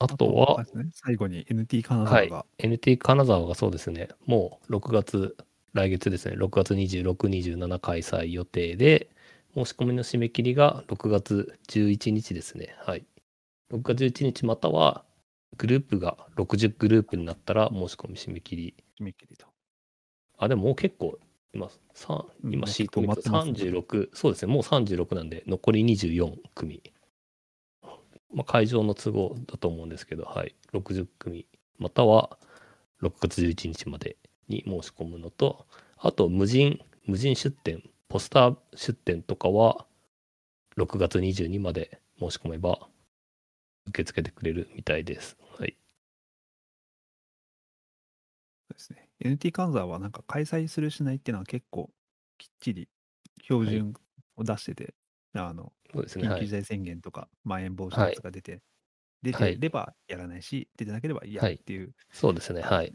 あとはですね、最後に NT 金沢が、はい、NT 金沢がそうですね、もう来月ですね、6月26、27開催予定で、申し込みの締め切りが6月11日ですね。はい。6月11日またはグループが60グループになったら申し込み締め切りと。あ、でももう結構今シート見ると36、ね、そうですね、もう36なんで残り24組。まあ、会場の都合だと思うんですけど、はい。60組または6月11日までに申し込むのと、あと無人出展。ポスター出展とかは6月22日まで申し込めば受け付けてくれるみたいです。はい。そうですね。NT 金沢はなんか開催するしないっていうのは結構きっちり標準を出してて、はい、そうですね、緊急事態宣言とかまん延防止措置が出てればやらないし、はい、出てなければやるっていう、はい。そうですね。はい。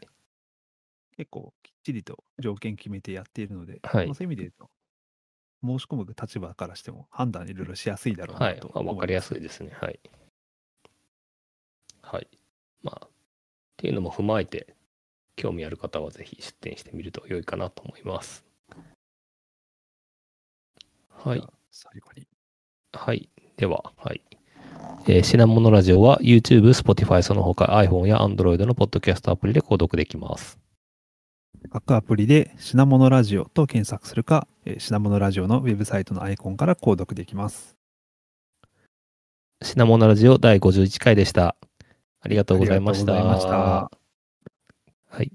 結構きっちりと条件決めてやっているので、はい、そういう意味で言うと。申し込む立場からしても判断いろいろしやすいだろうなと、はい、まあ、分かりやすいですね。はい、はい、まあっていうのも踏まえて興味ある方はぜひ出展してみると良いかなと思います。はい、最後に、はい、では、はい、品物ラジオは YouTube、Spotify その他 iPhone や Android のポッドキャストアプリで購読できます。各アプリで品物ラジオと検索するか、品物ラジオのウェブサイトのアイコンから購読できます。品物ラジオ第51回でした。ありがとうございました。はい。